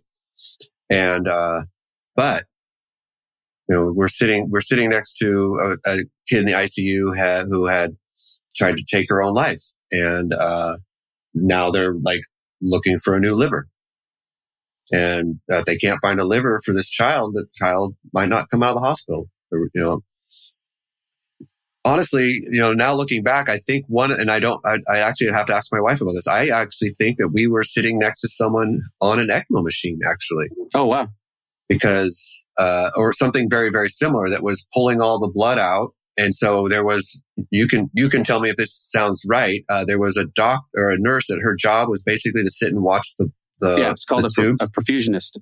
And, uh, but, you know, we're sitting, we're sitting next to a, a kid in the I C U had, who had tried to take her own life. And, uh, now they're like looking for a new liver. And uh, if they can't find a liver for this child, the child might not come out of the hospital, or, you know. Honestly, you know, now looking back, I think one, and I don't, I, I actually have to ask my wife about this. I actually think that we were sitting next to someone on an ECMO machine, actually. Oh, wow. Because, uh, or something very, very similar that was pulling all the blood out. And so there was, you can, you can tell me if this sounds right. Uh, there was a doc or a nurse that her job was basically to sit and watch the, the, yeah, it's called the a, tubes. Perf- a perfusionist.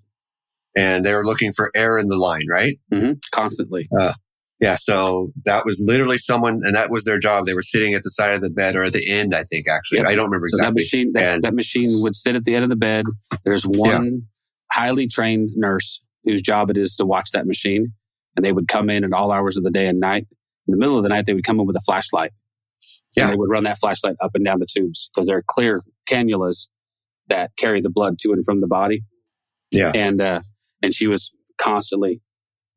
And they were looking for air in the line, right? Mm-hmm. Constantly. Uh, Yeah, so that was literally someone, and that was their job. They were sitting at the side of the bed or at the end, I think, actually. Yep. I don't remember exactly. So that machine, that, and, that machine would sit at the end of the bed. There's one yeah. highly trained nurse whose job it is to watch that machine. And they would come in at all hours of the day and night. In the middle of the night, they would come in with a flashlight. Yeah. And they would run that flashlight up and down the tubes because they're clear cannulas that carry the blood to and from the body. Yeah. And, uh, and she was constantly...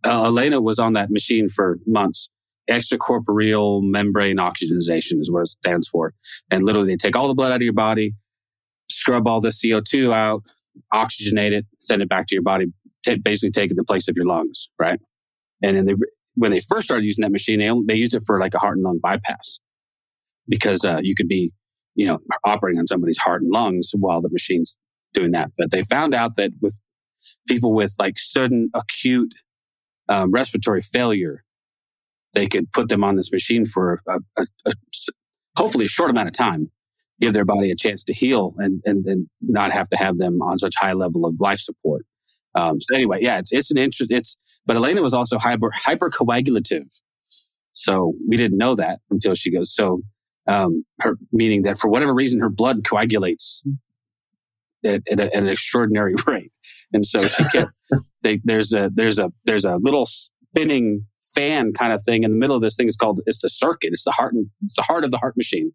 Uh, Elena was on that machine for months. Extracorporeal membrane oxygenization is what it stands for. And literally, they take all the blood out of your body, scrub all the C O two out, oxygenate it, send it back to your body, t- basically taking the place of your lungs, right? And then they, when they first started using that machine, they, only, they used it for like a heart and lung bypass because uh, you could be, you know, operating on somebody's heart and lungs while the machine's doing that. But they found out that with people with like sudden acute Um, respiratory failure, they could put them on this machine for a, a, a, hopefully a short amount of time, give their body a chance to heal and, and, and not have to have them on such high level of life support. Um, so anyway, yeah, it's it's an interest. It's but Elena was also hyper hypercoagulative, so we didn't know that until she goes. So um, her meaning that for whatever reason her blood coagulates At, at, a, at an extraordinary rate, and so she kept, they, there's a there's a there's a little spinning fan kind of thing in the middle of this thing. It's called it's the circuit. It's the heart. It's the heart of the heart machine,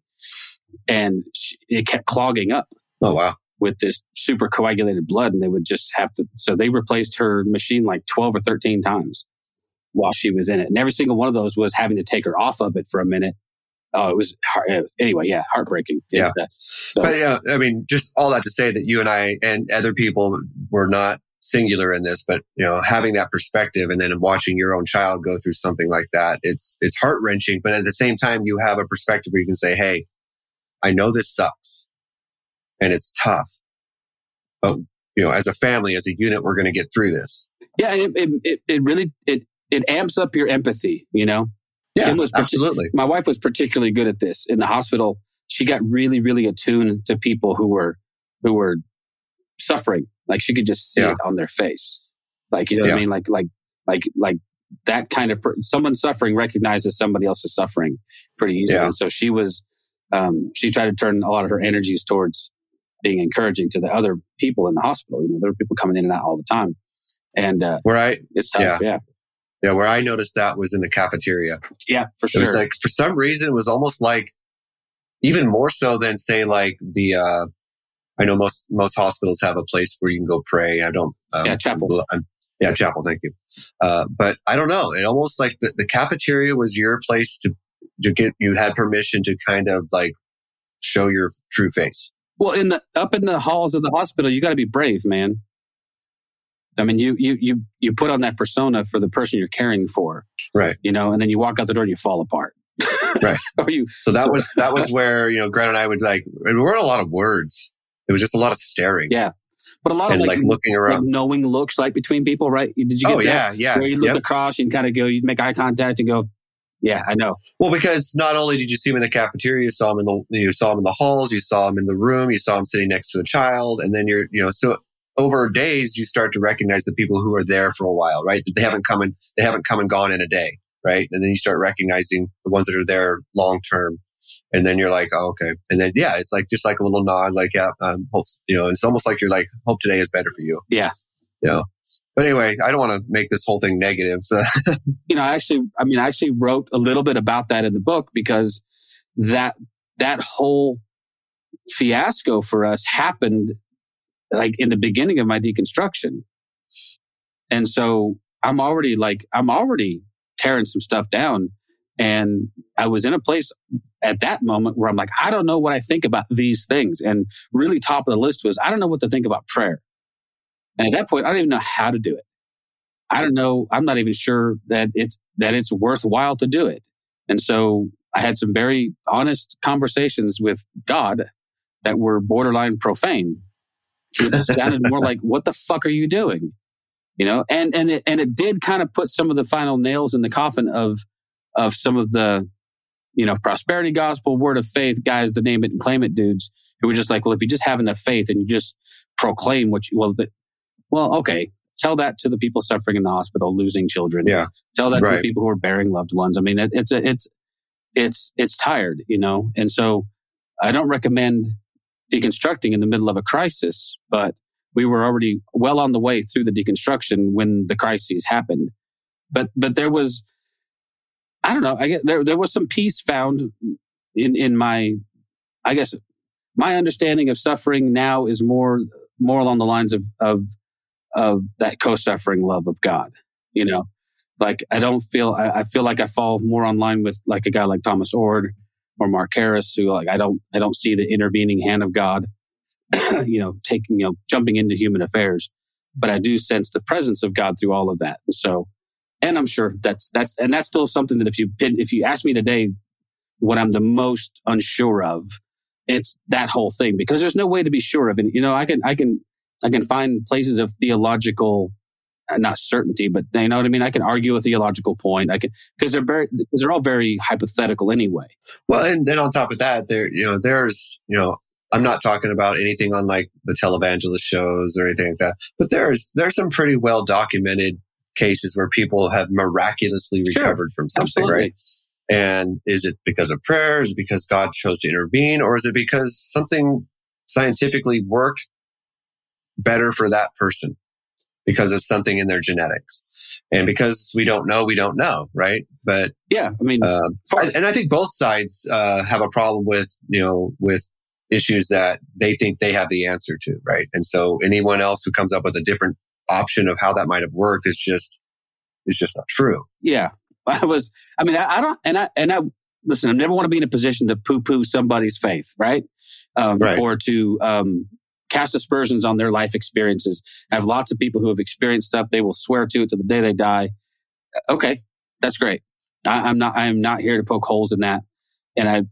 and she, it kept clogging up. Oh wow! With this super coagulated blood, and they would just have to. So they replaced her machine like twelve or thirteen times while she was in it, and every single one of those was having to take her off of it for a minute. Oh, it was, heart- anyway, yeah, heartbreaking. Yeah. yeah. So. But yeah, I mean, just all that to say that you and I and other people were not singular in this, but, you know, having that perspective and then watching your own child go through something like that, it's, it's heart-wrenching. But at the same time, you have a perspective where you can say, hey, I know this sucks and it's tough, but, you know, as a family, as a unit, we're going to get through this. Yeah. It, it, it really, it, it amps up your empathy, you know? Yeah, was partic- absolutely. My wife was particularly good at this in the hospital. She got really, really attuned to people who were who were suffering. Like she could just see yeah. it on their face. Like, you know yeah. what I mean? Like, like, like, like that kind of, per- someone suffering recognizes somebody else's suffering pretty easily. Yeah. And so she was, um, she tried to turn a lot of her energies towards being encouraging to the other people in the hospital. You know, there were people coming in and out all the time. And, uh, where I, it's tough. Yeah. yeah. Yeah. Where I noticed that was in the cafeteria. Yeah, for it sure. It was like, for some reason, it was almost like, even more so than say like the, uh, I know most, most hospitals have a place where you can go pray. I don't, um, yeah, chapel. I'm, yeah, chapel. Thank you. Uh, but I don't know. It almost like the, the cafeteria was your place to, to get, you had permission to kind of like show your true face. Well, in the, up in the halls of the hospital, you got to be brave, man. I mean, you, you, you, you put on that persona for the person you're caring for. Right. You know, and then you walk out the door and you fall apart. Right. Are you? So that was, that was where, you know, Grant and I would like, there weren't a lot of words. It was just a lot of staring. Yeah. But a lot and of like, like looking around. Like knowing looks like between people, right? Did you get oh, that? Oh, yeah, yeah. Where you look yep. across and kind of go, you'd make eye contact and go, yeah, I know. Well, because not only did you see him in the cafeteria, you saw him in the, you saw him in the halls, you saw him in the room, you saw him sitting next to a child. And then you're, you know, so over days, you start to recognize the people who are there for a while, right? That they haven't come and, they haven't come and gone in a day, right? And then you start recognizing the ones that are there long term. And then you're like, oh, okay. And then, yeah, it's like just like a little nod, like, yeah, um, hope, you know, and it's almost like you're like, hope today is better for you. Yeah. You know, but anyway, I don't want to make this whole thing negative. You know, I actually, I mean, I actually wrote a little bit about that in the book because that, that whole fiasco for us happened like in the beginning of my deconstruction. And so I'm already like, I'm already tearing some stuff down. And I was in a place at that moment where I'm like, I don't know what I think about these things. And really top of the list was, I don't know what to think about prayer. And at that point, I don't even know how to do it. I don't know. I'm not even sure that it's, that it's worthwhile to do it. And so I had some very honest conversations with God that were borderline profane. It sounded more like, what the fuck are you doing? You know, and, and it, and it did kind of put some of the final nails in the coffin of, of some of the, you know, prosperity gospel, word of faith guys, the name it and claim it dudes who were just like, well, if you just have enough faith and you just proclaim what you, well, the, well, okay, tell that to the people suffering in the hospital, losing children. Yeah. Tell that right. to the people who are bearing loved ones. I mean, it, it's, a, it's, it's, it's tired, you know? And so I don't recommend deconstructing in the middle of a crisis, but we were already well on the way through the deconstruction when the crises happened. But, but there was, I don't know. I guess there there was some peace found in, in my, I guess my understanding of suffering now is more more along the lines of of of that co-suffering love of God. You know, like I don't feel I, I feel like I fall more in line with like a guy like Thomas Ord or Mark Harris, who like I don't I don't see the intervening hand of God, you know, taking you know jumping into human affairs, but I do sense the presence of God through all of that. So. And I'm sure that's, that's, and that's still something that if you did, if you ask me today what I'm the most unsure of, it's that whole thing because there's no way to be sure of it. You know, I can, I can, I can find places of theological, not certainty, but you know what I mean? I can argue a theological point. I can, cause they're very, cause they're all very hypothetical anyway. Well, and then on top of that, there, you know, there's, you know, I'm not talking about anything on like the televangelist shows or anything like that, but there's, there's some pretty well documented cases where people have miraculously recovered sure, from something, absolutely. Right? And is it because of prayer? Is it because God chose to intervene? Or is it because something scientifically worked better for that person because of something in their genetics? And because we don't know, we don't know, right? But yeah, I mean, uh, far- and I think both sides uh, have a problem with, you know, with issues that they think they have the answer to, right? And so anyone else who comes up with a different option of how that might have worked is just it's just not true. Yeah. I was I mean I, I don't and I and I listen, I never want to be in a position to poo-poo somebody's faith, right? Um right. Or to um cast aspersions on their life experiences. I have lots of people who have experienced stuff they will swear to it to the day they die. Okay, that's great. I, I'm not I am not here to poke holes in that. And I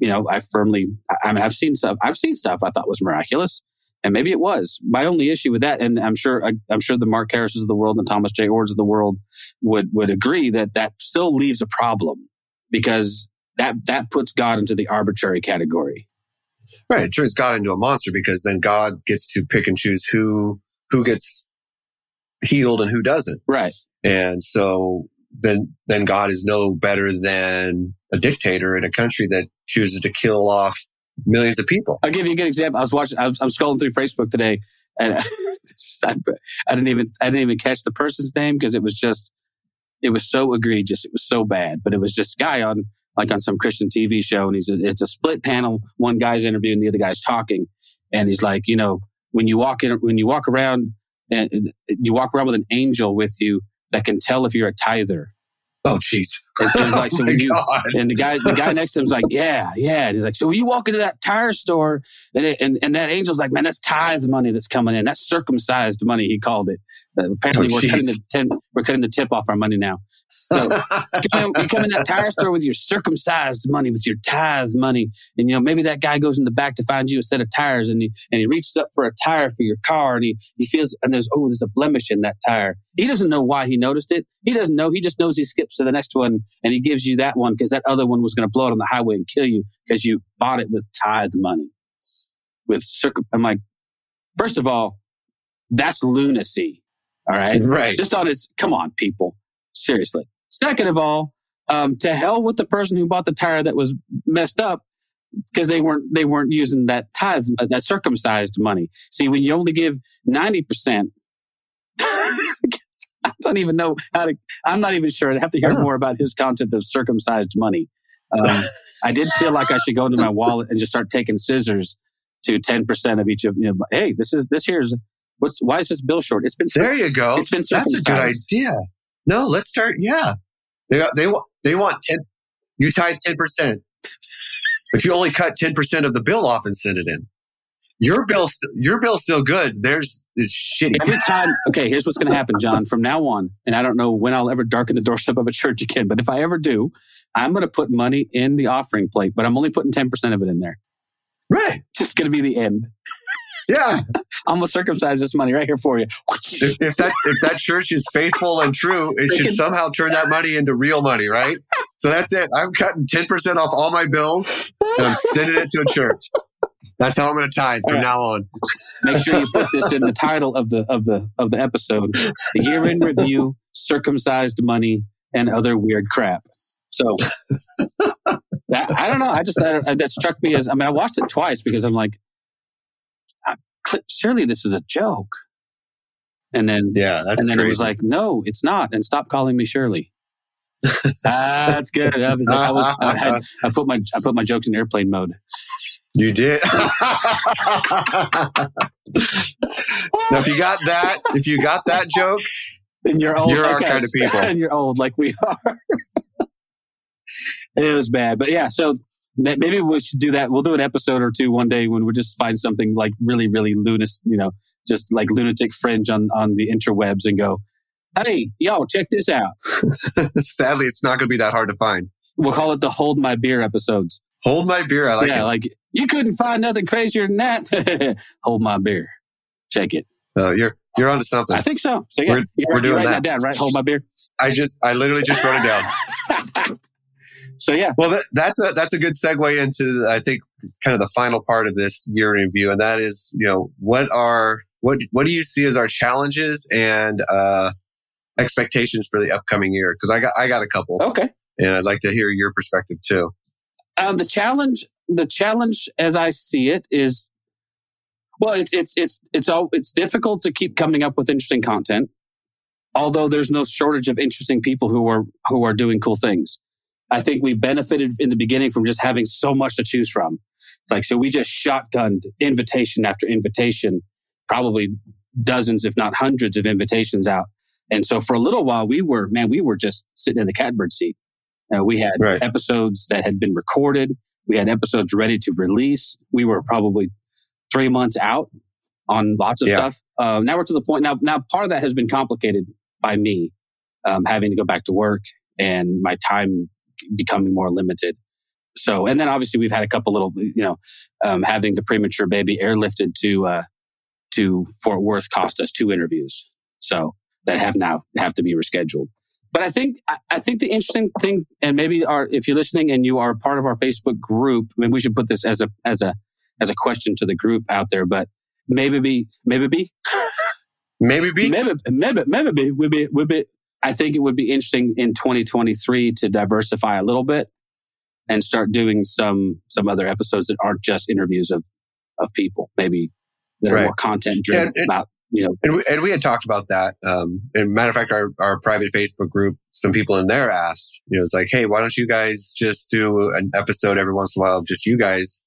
you know, I firmly I, I mean I've seen stuff I've seen stuff I thought was miraculous. And maybe it was. My only issue with that, and I'm sure I, I'm sure the Mark Harris's of the world and the Thomas J. Ords of the world would would agree that that still leaves a problem because that that puts God into the arbitrary category. Right, it turns God into a monster because then God gets to pick and choose who who gets healed and who doesn't. Right. And so then, then God is no better than a dictator in a country that chooses to kill off millions of people. I'll give you a good example. I was watching, I was, I was scrolling through Facebook today, and I, I didn't even, I didn't even catch the person's name because it was just, it was so egregious. It was so bad, but it was just a guy on, like on some Christian T V show, and he's a, it's a split panel. One guy's interviewing, the other guy's talking, and he's like, you know, when you walk in, when you walk around, and you walk around with an angel with you that can tell if you're a tither. Oh, jeez. And, so like, so oh you, and the guy the guy next to him's like, yeah, yeah. And he's like, so when you walk into that tire store, and, it, and and that angel's like, man, that's tithe money that's coming in. That's circumcised money, he called it. Uh, apparently, oh, we're, cutting the ten, we're cutting the tip off our money now. So you, come in, you come in that tire store with your circumcised money, with your tithe money. And, you know, maybe that guy goes in the back to find you a set of tires, and he, and he reaches up for a tire for your car, and he, he feels, and there's, oh, there's a blemish in that tire. He doesn't know why he noticed it. He doesn't know. He just knows he skips to the next one, and he gives you that one because that other one was going to blow it on the highway and kill you because you bought it with tithe money. With circum, I'm like, first of all, that's lunacy. All right. Right. Just on his, come on, people. Seriously. Second of all, um, to hell with the person who bought the tire that was messed up because they weren't they weren't using that tithe, that circumcised money. See, when you only give ninety percent, I don't even know how to, I'm not even sure. I have to hear more about his concept of circumcised money. Um, I did feel like I should go into my wallet and just start taking scissors to ten percent of each of, you know, hey, this is, this here's, what's, why is this bill short? It's been, there you go. It's been circumcised. That's a good idea. No, let's start. Yeah, they they want they want ten. You tied ten percent, but you only cut ten percent of the bill off and sent it in. Your bill, your bill's still good. Theirs is shitty. Every time. Okay, here's what's going to happen, John. From now on, and I don't know when I'll ever darken the doorstep of a church again, but if I ever do, I'm going to put money in the offering plate, but I'm only putting ten percent of it in there. Right. It's going to be the end. Yeah, I'm gonna circumcise this money right here for you. If, if that if that church is faithful and true, it should somehow turn that money into real money, right? So that's it. I'm cutting ten percent off all my bills, and I'm sending it to a church. That's how I'm gonna tithe from right. now on. Make sure you put this in the title of the of the of the episode: The Year in Review, Circumcised Money, and Other Weird Crap. So that, I don't know. I just I, that struck me as I mean I watched it twice because I'm like, surely this is a joke. And then, yeah, that's and then crazy. It was like, no, it's not. And stop calling me Shirley. ah, that's good. I, was like, I, was, I, had, I put my I put my jokes in airplane mode. You did. Now, if you got that, if you got that joke, then you're old. You're like our us. Kind of people. And you're old, like we are. It was bad, but yeah. So. Maybe we should do that. We'll do an episode or two one day when we just find something like really, really lunatic, you know, just like lunatic fringe on, on the interwebs and go, hey, y'all, check this out. Sadly, it's not going to be that hard to find. We'll call it the Hold My Beer episodes. Hold My Beer. I like yeah, it. Like, you couldn't find nothing crazier than that. Hold My Beer. Check it. Uh, you're you're onto something. I think so. So yeah, we're, you're, we're doing you're that. that down, right? Hold My Beer. I just, I literally just wrote it down. So yeah, well, that, that's a that's a good segue into I think kind of the final part of this year in review, and that is, you know, what are what what do you see as our challenges and uh, expectations for the upcoming year? Because I got I got a couple, okay, and I'd like to hear your perspective too. Um, the challenge, the challenge as I see it is, well, it's it's it's it's all it's difficult to keep coming up with interesting content, although there's no shortage of interesting people who are who are doing cool things. I think we benefited in the beginning from just having so much to choose from. It's like, so we just shotgunned invitation after invitation, probably dozens, if not hundreds of invitations out. And so for a little while, we were, man, we were just sitting in the catbird seat. Uh, we had right. episodes that had been recorded. We had episodes ready to release. We were probably three months out on lots of yeah. stuff. Uh, now we're to the point, now, now part of that has been complicated by me um, having to go back to work and my time becoming more limited. So, and then obviously we've had a couple little, you know, um, having the premature baby airlifted to uh, to Fort Worth cost us two interviews. So that have now have to be rescheduled. But I think I think the interesting thing, and maybe our, if you're listening and you are part of our Facebook group, I mean, we should put this as a as a as a question to the group out there. But maybe be maybe be Maybe be. Maybe, maybe, maybe would be, would be. I think it would be interesting in twenty twenty-three to diversify a little bit and start doing some some other episodes that aren't just interviews of of people. Maybe that right. are more content driven yeah, about. You know. And we, and we had talked about that. Um, and matter of fact, our, our private Facebook group, some people in there asked, you know, it's like, hey, why don't you guys just do an episode every once in a while, just you guys?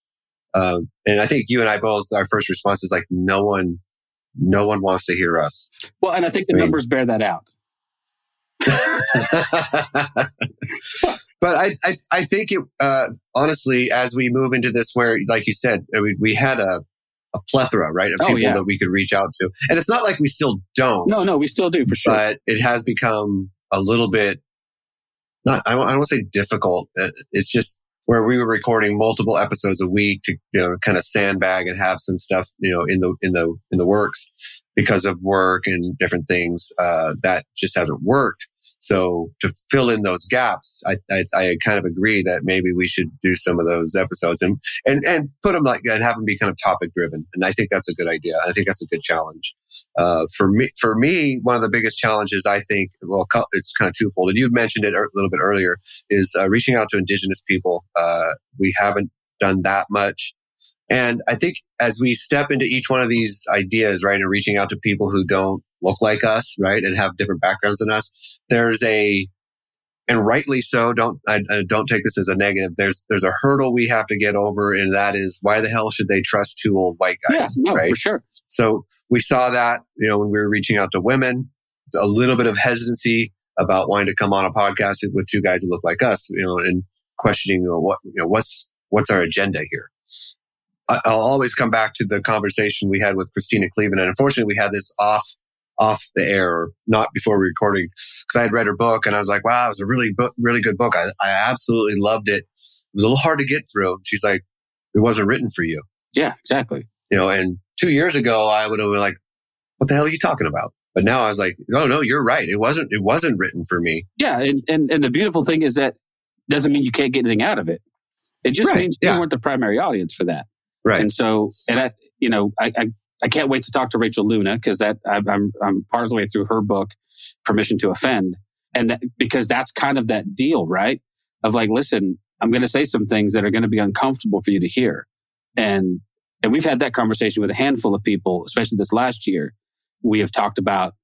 Um, and I think you and I both, our first response is like, no one, no one wants to hear us. Well, and I think the I mean, numbers bear that out. But I, I, I think it, uh, honestly, as we move into this, where, like you said, we, we had a, a plethora, right, of oh, people yeah. that we could reach out to. And it's not like we still don't. No, no, we still do, for sure. But it has become a little bit, not, I don't, I don't want to say difficult. It's just where we were recording multiple episodes a week to, you know, kind of sandbag and have some stuff, you know, in the, in the, in the works because of work and different things. Uh, that just hasn't worked. So to fill in those gaps, I, I, I kind of agree that maybe we should do some of those episodes and, and, and put them like, and have them be kind of topic driven. And I think that's a good idea. I think that's a good challenge. Uh, for me, for me, one of the biggest challenges, I think, well, it's kind of twofold. And you mentioned it a little bit earlier is uh, reaching out to Indigenous people. Uh, we haven't done that much. And I think as we step into each one of these ideas, right, and reaching out to people who don't look like us, right, and have different backgrounds than us. There's a, and rightly so. Don't I, I don't take this as a negative. There's there's a hurdle we have to get over, and that is why the hell should they trust two old white guys? Yeah, no, right? For sure. So we saw that, you know, when we were reaching out to women, a little bit of hesitancy about wanting to come on a podcast with two guys who look like us, you know, and questioning, you know, what you know what's what's our agenda here. I'll always come back to the conversation we had with Christina Cleveland, and unfortunately, we had this off. off the air or not before recording because I had read her book and I was like, wow, it was a really, bu- really good book. I, I absolutely loved it. It was a little hard to get through. She's like, it wasn't written for you. Yeah, exactly. You know, and two years ago, I would have been like, what the hell are you talking about? But now I was like, no, no, you're right. It wasn't, it wasn't written for me. Yeah. And, and, and the beautiful thing is that doesn't mean you can't get anything out of it. It just right. means yeah. you weren't the primary audience for that. Right. And so, and I, you know, I, I, I can't wait to talk to Rachel Luna because that I'm, I'm I'm part of the way through her book, Permission to Offend, and that, because that's kind of that deal, right? Of like, listen, I'm going to say some things that are going to be uncomfortable for you to hear, and and we've had that conversation with a handful of people, especially this last year. We have talked about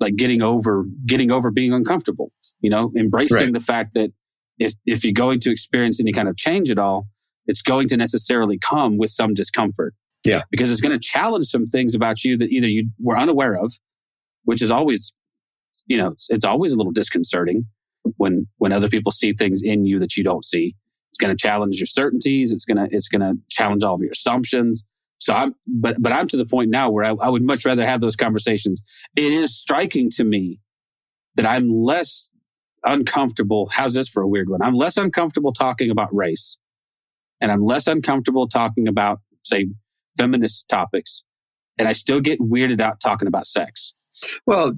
like getting over getting over being uncomfortable, you know, embracing right. the fact that if if you're going to experience any kind of change at all, it's going to necessarily come with some discomfort. Yeah, because it's going to challenge some things about you that either you were unaware of, which is always, you know, it's, it's always a little disconcerting when when other people see things in you that you don't see. It's going to challenge your certainties. It's gonna it's gonna challenge all of your assumptions. So I'm, but but I'm to the point now where I, I would much rather have those conversations. It is striking to me that I'm less uncomfortable. How's this for a weird one? I'm less uncomfortable talking about race, and I'm less uncomfortable talking about, say, feminist topics, and I still get weirded out talking about sex. Well,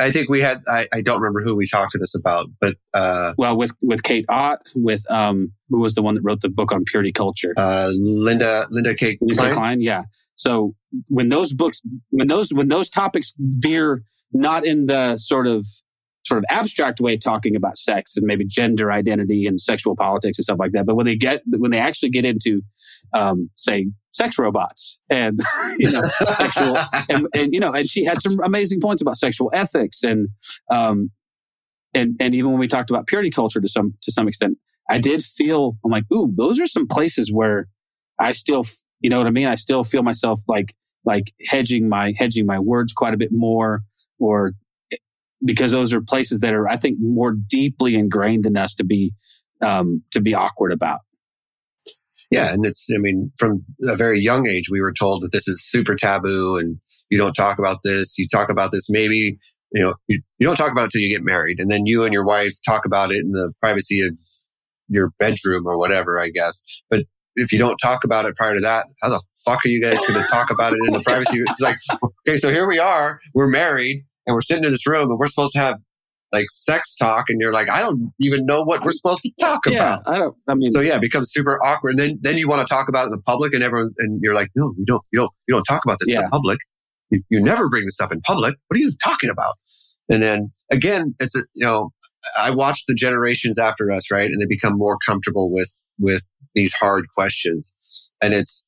I think we had, I, I don't remember who we talked to this about, but... Uh, well, with with Kate Ott, with um, who was the one that wrote the book on purity culture? Uh, Linda Linda K. Klein? Klein, yeah. So when those books, when those when those topics veer not in the sort of sort of abstract way talking about sex and maybe gender identity and sexual politics and stuff like that, but when they get when they actually get into, um, say, sex robots and you know sexual and, and you know and she had some amazing points about sexual ethics and um and and even when we talked about purity culture to some to some extent, I did feel I'm like, ooh, those are some places where I still, you know what I mean, I still feel myself like like hedging my hedging my words quite a bit more, or because those are places that are, I think, more deeply ingrained in us to be um to be awkward about. Yeah, and it's, I mean, from a very young age, we were told that this is super taboo and you don't talk about this. You talk about this maybe, you know, you, you don't talk about it till you get married. And then you and your wife talk about it in the privacy of your bedroom or whatever, I guess. But if you don't talk about it prior to that, how the fuck are you guys going to talk about it in the privacy? It's like, okay, so here we are. We're married and we're sitting in this room and we're supposed to have like sex talk, and you're like, I don't even know what we're supposed to talk yeah, about. I don't. I mean, so yeah, it becomes super awkward. And then, then you want to talk about it in the public, and everyone's, and you're like, no, you don't, you don't, you don't talk about this yeah. in the public. you, you never bring this up in public. What are you talking about? And then again, it's a, you know, I watch the generations after us, right? And they become more comfortable with, with these hard questions. And it's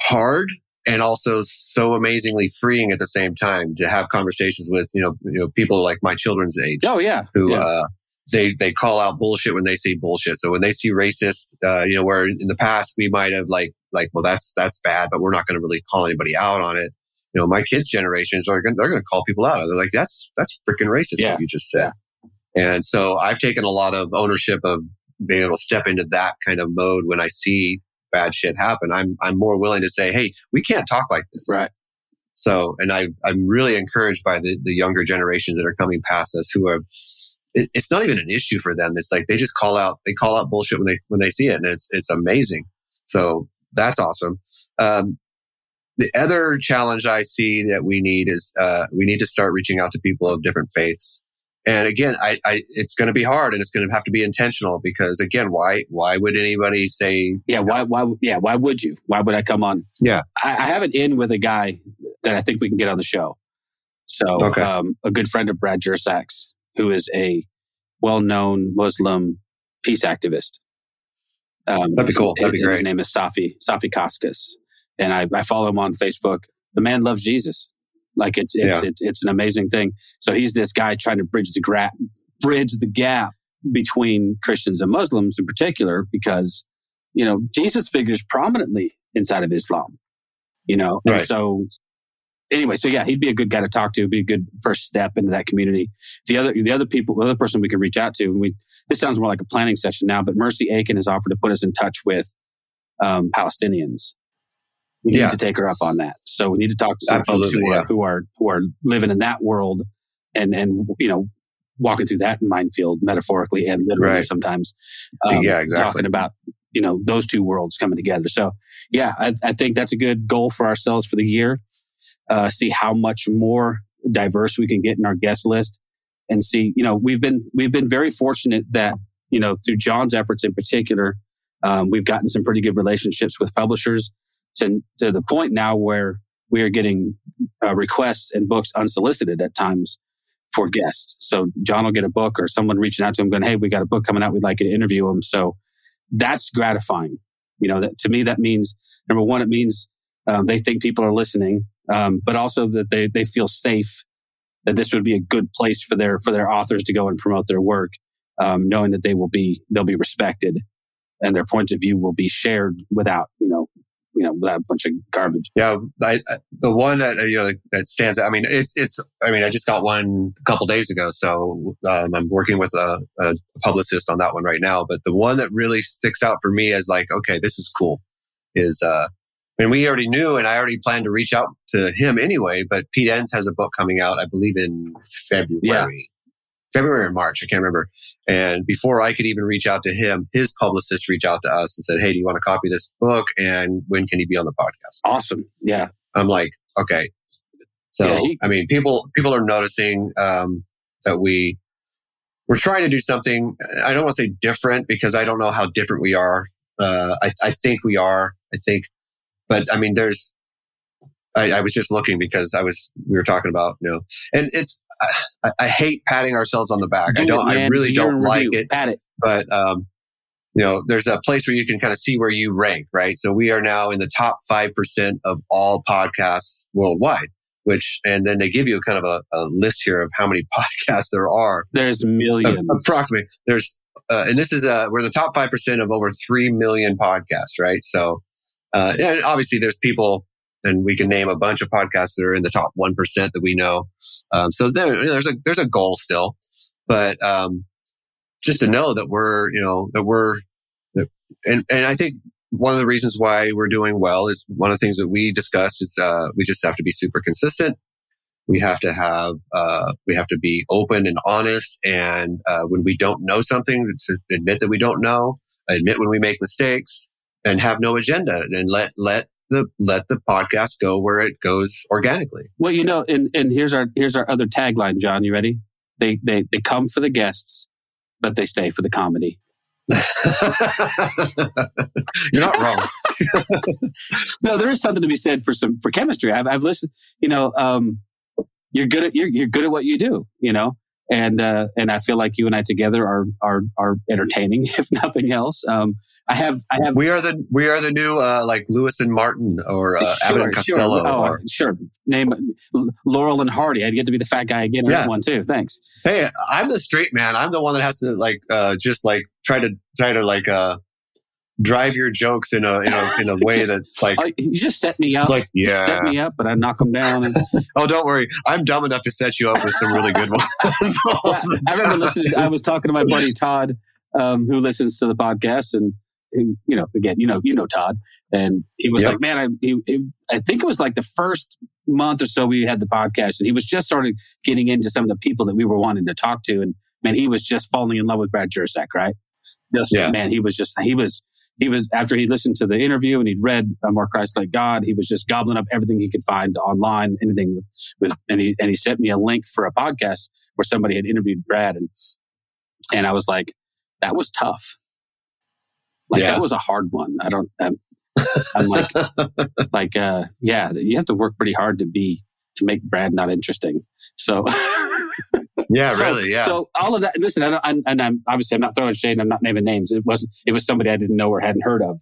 hard and also so amazingly freeing at the same time to have conversations with, you know, you know, people like my children's age. Oh yeah. Who, yeah. uh, They they call out bullshit when they see bullshit. So when they see racist, uh, you know, where in the past we might have like like, well, that's that's bad, but we're not going to really call anybody out on it. You know, my kids' generations are gonna, they're going to call people out. They're like, that's that's freaking racist yeah. what you just said. Yeah. And so I've taken a lot of ownership of being able to step into that kind of mode when I see bad shit happen. I'm I'm more willing to say, hey, we can't talk like this, right? So, and I I'm really encouraged by the the younger generations that are coming past us who are. It's not even an issue for them. It's like they just call out, they call out bullshit when they, when they see it. And it's, it's amazing. So that's awesome. Um, the other challenge I see that we need is, uh, we need to start reaching out to people of different faiths. And again, I, I, it's going to be hard and it's going to have to be intentional because again, why, why would anybody say, yeah, you know, why, why, yeah, why would you? Why would I come on? Yeah. I, I have an in with a guy that I think we can get on the show. So, okay. um, a good friend of Brad Jersak's, who is a well-known Muslim peace activist. Um, That'd be cool. That'd his, be great. His name is Safi, Safi Koskas. And I, I follow him on Facebook. The man loves Jesus. Like it's, it's, yeah. it's, it's an amazing thing. So he's this guy trying to bridge the gap, bridge the gap between Christians and Muslims in particular, because, you know, Jesus figures prominently inside of Islam, you know? Right. And so, Anyway, so yeah, he'd be a good guy to talk to. It'd be a good first step into that community. The other, the other people, the other person we could reach out to, and we, this sounds more like a planning session now, but Mercy Aiken has offered to put us in touch with, um, Palestinians. We yeah. need to take her up on that. So we need to talk to some folks who, yeah. who are, who are living in that world and, and, you know, walking through that minefield metaphorically and literally right. sometimes. Um, yeah, exactly. Talking about, you know, those two worlds coming together. So yeah, I, I think that's a good goal for ourselves for the year. Uh, see how much more diverse we can get in our guest list, and see, you know, we've been we've been very fortunate that, you know, through John's efforts in particular, um, we've gotten some pretty good relationships with publishers to to the point now where we are getting uh, requests and books unsolicited at times for guests. So John will get a book or someone reaching out to him going, "Hey, we got a book coming out. We'd like you to interview him." So that's gratifying. You know, that to me that means number one, it means um, they think people are listening. Um, but also that they, they feel safe, that this would be a good place for their for their authors to go and promote their work, um, knowing that they will be they'll be respected, and their points of view will be shared without you know you know without a bunch of garbage. Yeah, I, I, the one that you know that stands out. I mean, it's it's. I mean, I just got one a couple days ago, so um, I'm working with a, a publicist on that one right now. But the one that really sticks out for me as like, okay, this is cool, is. Uh, And we already knew, and I already planned to reach out to him anyway, but Pete Enns has a book coming out, I believe in February. Yeah. February or March, I can't remember. And before I could even reach out to him, his publicist reached out to us and said, "Hey, do you want to copy this book? And when can he be on the podcast?" Awesome. Yeah. I'm like, okay. So, yeah, he- I mean, people people are noticing um, that we... We're trying to do something, I don't want to say different, because I don't know how different we are. Uh, I, I think we are. I think... But I mean, there's, I, I was just looking because I was, we were talking about, you know, and it's, I, I hate patting ourselves on the back. Do I don't, it, I really do don't like review. it, Pat it. But, um, you know, there's a place where you can kind of see where you rank, right? So we are now in the top five percent of all podcasts worldwide, which, and then they give you kind of a, a list here of how many podcasts there are. There's millions. Uh, approximately. There's, uh, and this is, uh, we're the top five percent of over three million podcasts, right? So, Uh, and obviously there's people, and we can name a bunch of podcasts that are in the top one percent that we know. Um, so there, there's a, there's a goal still, but, um, just to know that we're, you know, that we're, that, and, and I think one of the reasons why we're doing well is one of the things that we discussed is, uh, we just have to be super consistent. We have to have, uh, we have to be open and honest. And, uh, when we don't know something, to admit that we don't know, admit when we make mistakes. And have no agenda, and let let the let the podcast go where it goes organically. Well, you know, and, and here's our here's our other tagline, John. You ready? They they they come for the guests, but they stay for the comedy. You're not wrong. No, there is something to be said for some for chemistry. I've, I've listened. You know, um, you're good at you're you're good at what you do. You know, and uh, and I feel like you and I together are are are entertaining, if nothing else. Um, I have I have. We are the we are the new uh, like Lewis and Martin or uh, sure, Abbott and Costello. Sure, oh, or, sure. Name Laurel and Hardy. I'd get to be the fat guy again. Yeah. One too. Thanks. Hey, I'm the straight man. I'm the one that has to like uh, just like. Try to try to like uh, drive your jokes in a in a in a way that's like you just set me up. Like yeah, you set me up, but I knock them down. And... oh, don't worry, I'm dumb enough to set you up with some really good ones. I, I remember listening. I was talking to my buddy Todd, um, who listens to the podcast, and, and you know, again, you know, you know Todd, and he was yep. like, man, I he, it, I think it was like the first month or so we had the podcast, and he was just sort of getting into some of the people that we were wanting to talk to, and man, he was just falling in love with Brad Jurczak, right? Just, yeah. Man, he was just, he was, he was, after he listened to the interview and he'd read uh, More Christ Like God, he was just gobbling up everything he could find online, anything with, with and he and he sent me a link for a podcast where somebody had interviewed Brad. And and I was like, that was tough. Like, yeah. that was a hard one. I don't, I'm, I'm like, like, uh, yeah, you have to work pretty hard to be, to make Brad not interesting. So... Yeah, so, really. Yeah. So all of that. Listen, I don't, I'm, and I'm obviously I'm not throwing shade. I'm not naming names. It wasn't. It was somebody I didn't know or hadn't heard of,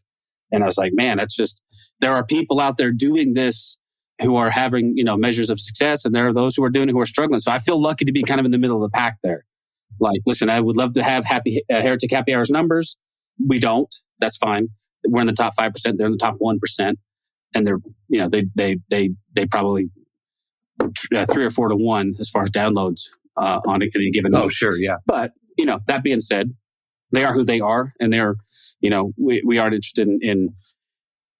and I was like, man, that's just. There are people out there doing this who are having you know measures of success, and there are those who are doing it who are struggling. So I feel lucky to be kind of in the middle of the pack there. Like, listen, I would love to have happy uh, Heretic Happy Hours numbers. We don't. That's fine. We're in the top five percent. They're in the top one percent, and they're you know they they they they probably uh, three or four to one as far as downloads. Uh, on any given note. Oh, sure, yeah. But, you know, that being said, they are who they are, and they're, you know, we, we aren't interested in, in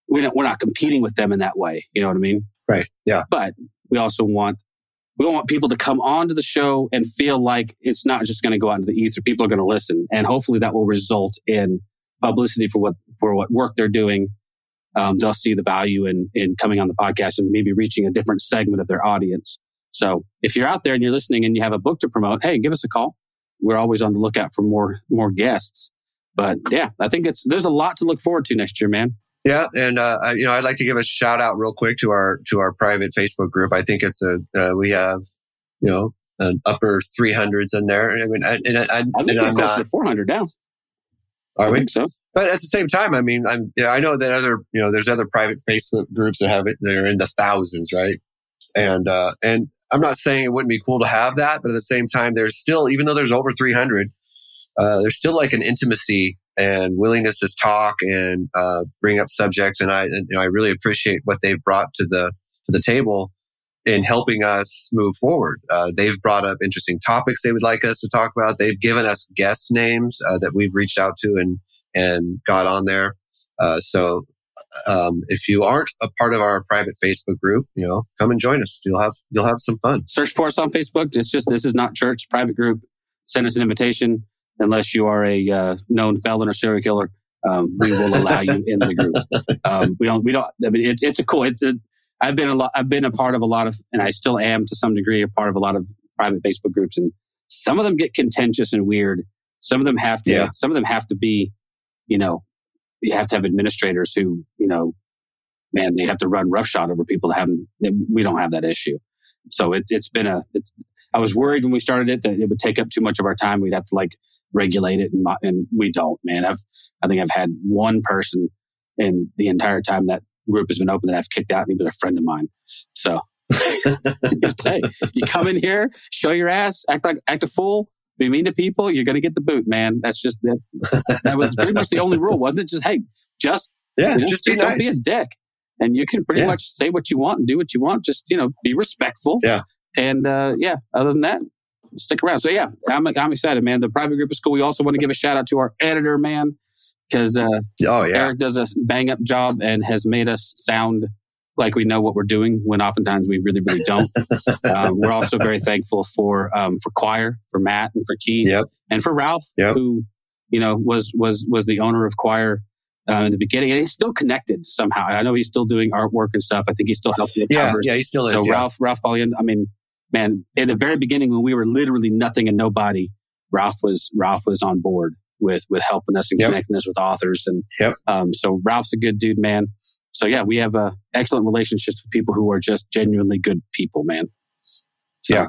we don't, we're not competing with them in that way. You know what I mean? Right, yeah. But we also want, we want people to come onto the show and feel like it's not just going to go out into the ether. People are going to listen, and hopefully that will result in publicity for what, for what work they're doing. Um, they'll see the value in, in coming on the podcast and maybe reaching a different segment of their audience. So if you're out there and you're listening and you have a book to promote, hey, give us a call. We're always on the lookout for more more guests. But yeah, I think it's there's a lot to look forward to next year, man. Yeah, and uh, you know, I'd like to give a shout out real quick to our to our private Facebook group. I think it's a uh, we have you know an upper three hundreds in there. I mean, I, and I, I, I think and I'm close not, to four hundred now. Are I we? Think so. But at the same time, I mean, I'm yeah, I know that other you know there's other private Facebook groups that have it that are in the thousands, right? And uh, and I'm not saying it wouldn't be cool to have that, but at the same time, there's still, even though there's over three hundred, uh, there's still like an intimacy and willingness to talk and uh, bring up subjects. And I, and, you know, I really appreciate what they've brought to the to the table in helping us move forward. Uh, they've brought up interesting topics they would like us to talk about. They've given us guest names uh, that we've reached out to and and got on there. Uh, so. Um, if you aren't a part of our private Facebook group, you know, come and join us. You'll have you'll have some fun. Search for us on Facebook. It's just this is not church. Private group. Send us an invitation. Unless you are a uh, known felon or serial killer, um, we will allow you in the group. Um, we don't. We don't. I mean, it's it's a cool. It's a, I've been a lot. I've been a part of a lot of, and I still am to some degree a part of a lot of private Facebook groups, and some of them get contentious and weird. Some of them have to. Yeah. Some of them have to be, you know. You have to have administrators who, you know, man, they have to run roughshod over people that haven't. We don't have that issue, so it, it's been a. It's, I was worried when we started it that it would take up too much of our time. We'd have to like regulate it, and, and we don't. Man, I've I think I've had one person in the entire time that group has been open that I've kicked out, and even a friend of mine. So, hey, you come in here, show your ass, act like act a fool. Be mean to people, you're going to get the boot, man. That's just that's, that was pretty much the only rule, wasn't it? Just hey, just yeah, you know, just, just be don't nice. Be a dick, and you can pretty yeah. much say what you want and do what you want. Just you know, be respectful. Yeah, and uh, yeah. Other than that, stick around. So yeah, I'm I'm excited, man. The private group is cool. We also want to give a shout out to our editor, man, because uh, oh yeah, Eric does a bang up job and has made us sound like we know what we're doing when oftentimes we really, really don't. um, we're also very thankful for um, for Quoir, for Matt, and for Keith, yep. and for Ralph, yep. who you know was was was the owner of Quoir uh, in the beginning, and he's still connected somehow. I know he's still doing artwork and stuff. I think he's still helping. Yeah, covers. yeah, he still is. So yeah. Ralph, Ralph Paulian, I mean, man, in the very beginning when we were literally nothing and nobody, Ralph was Ralph was on board with with helping us and yep. connecting us with authors. And yep. um, so Ralph's a good dude, man. So yeah, we have uh, excellent relationships with people who are just genuinely good people, man. So, yeah.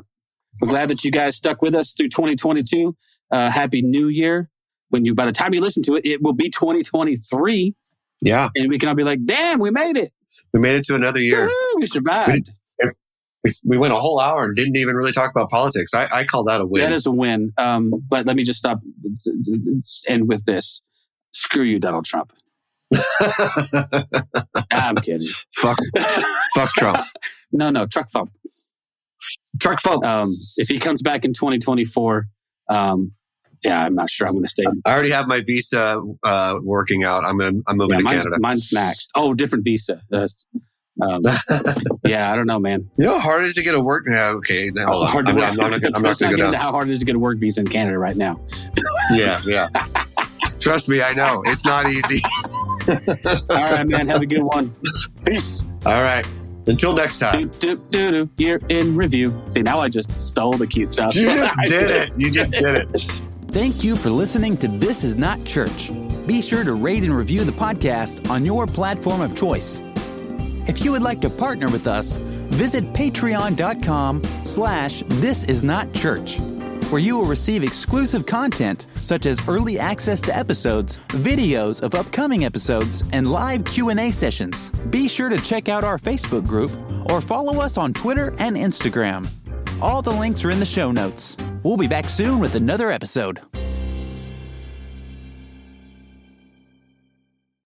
We're glad that you guys stuck with us through twenty twenty-two. Uh, Happy New Year. When you, by the time you listen to it, it will be twenty twenty-three. Yeah. And we can all be like, damn, we made it. We made it to another year. Woo-hoo, we survived. We, did, we went a whole hour and didn't even really talk about politics. I, I call that a win. That is a win. Um, but let me just stop and end with this. Screw you, Donald Trump. I'm kidding. Fuck, fuck Trump. No, no, truck thump. Truck thump. Um, if he comes back in twenty twenty-four, um, yeah, I'm not sure I'm going to stay. I already have my visa uh, working out. I'm gonna, I'm moving yeah, to mine's, Canada. Mine's maxed. Oh, different visa. Uh, um, yeah, I don't know, man. You know how hard it is to get a work... Yeah, okay, now, hold on. I'm, I'm not, not, not going to go down. How hard it is to get a work visa in Canada right now. yeah, yeah. Trust me, I know. It's not easy. All right, man. Have a good one. Peace. All right. Until next time. Do, do, do, do. Year in review. See, now I just stole the cute stuff. You just did it. You just did it. Thank you for listening to This Is Not Church. Be sure to rate and review the podcast on your platform of choice. If you would like to partner with us, visit patreon.com slash This Is Not Church, where you will receive exclusive content such as early access to episodes, videos of upcoming episodes, and live Q and A sessions. Be sure to check out our Facebook group or follow us on Twitter and Instagram. All the links are in the show notes. We'll be back soon with another episode.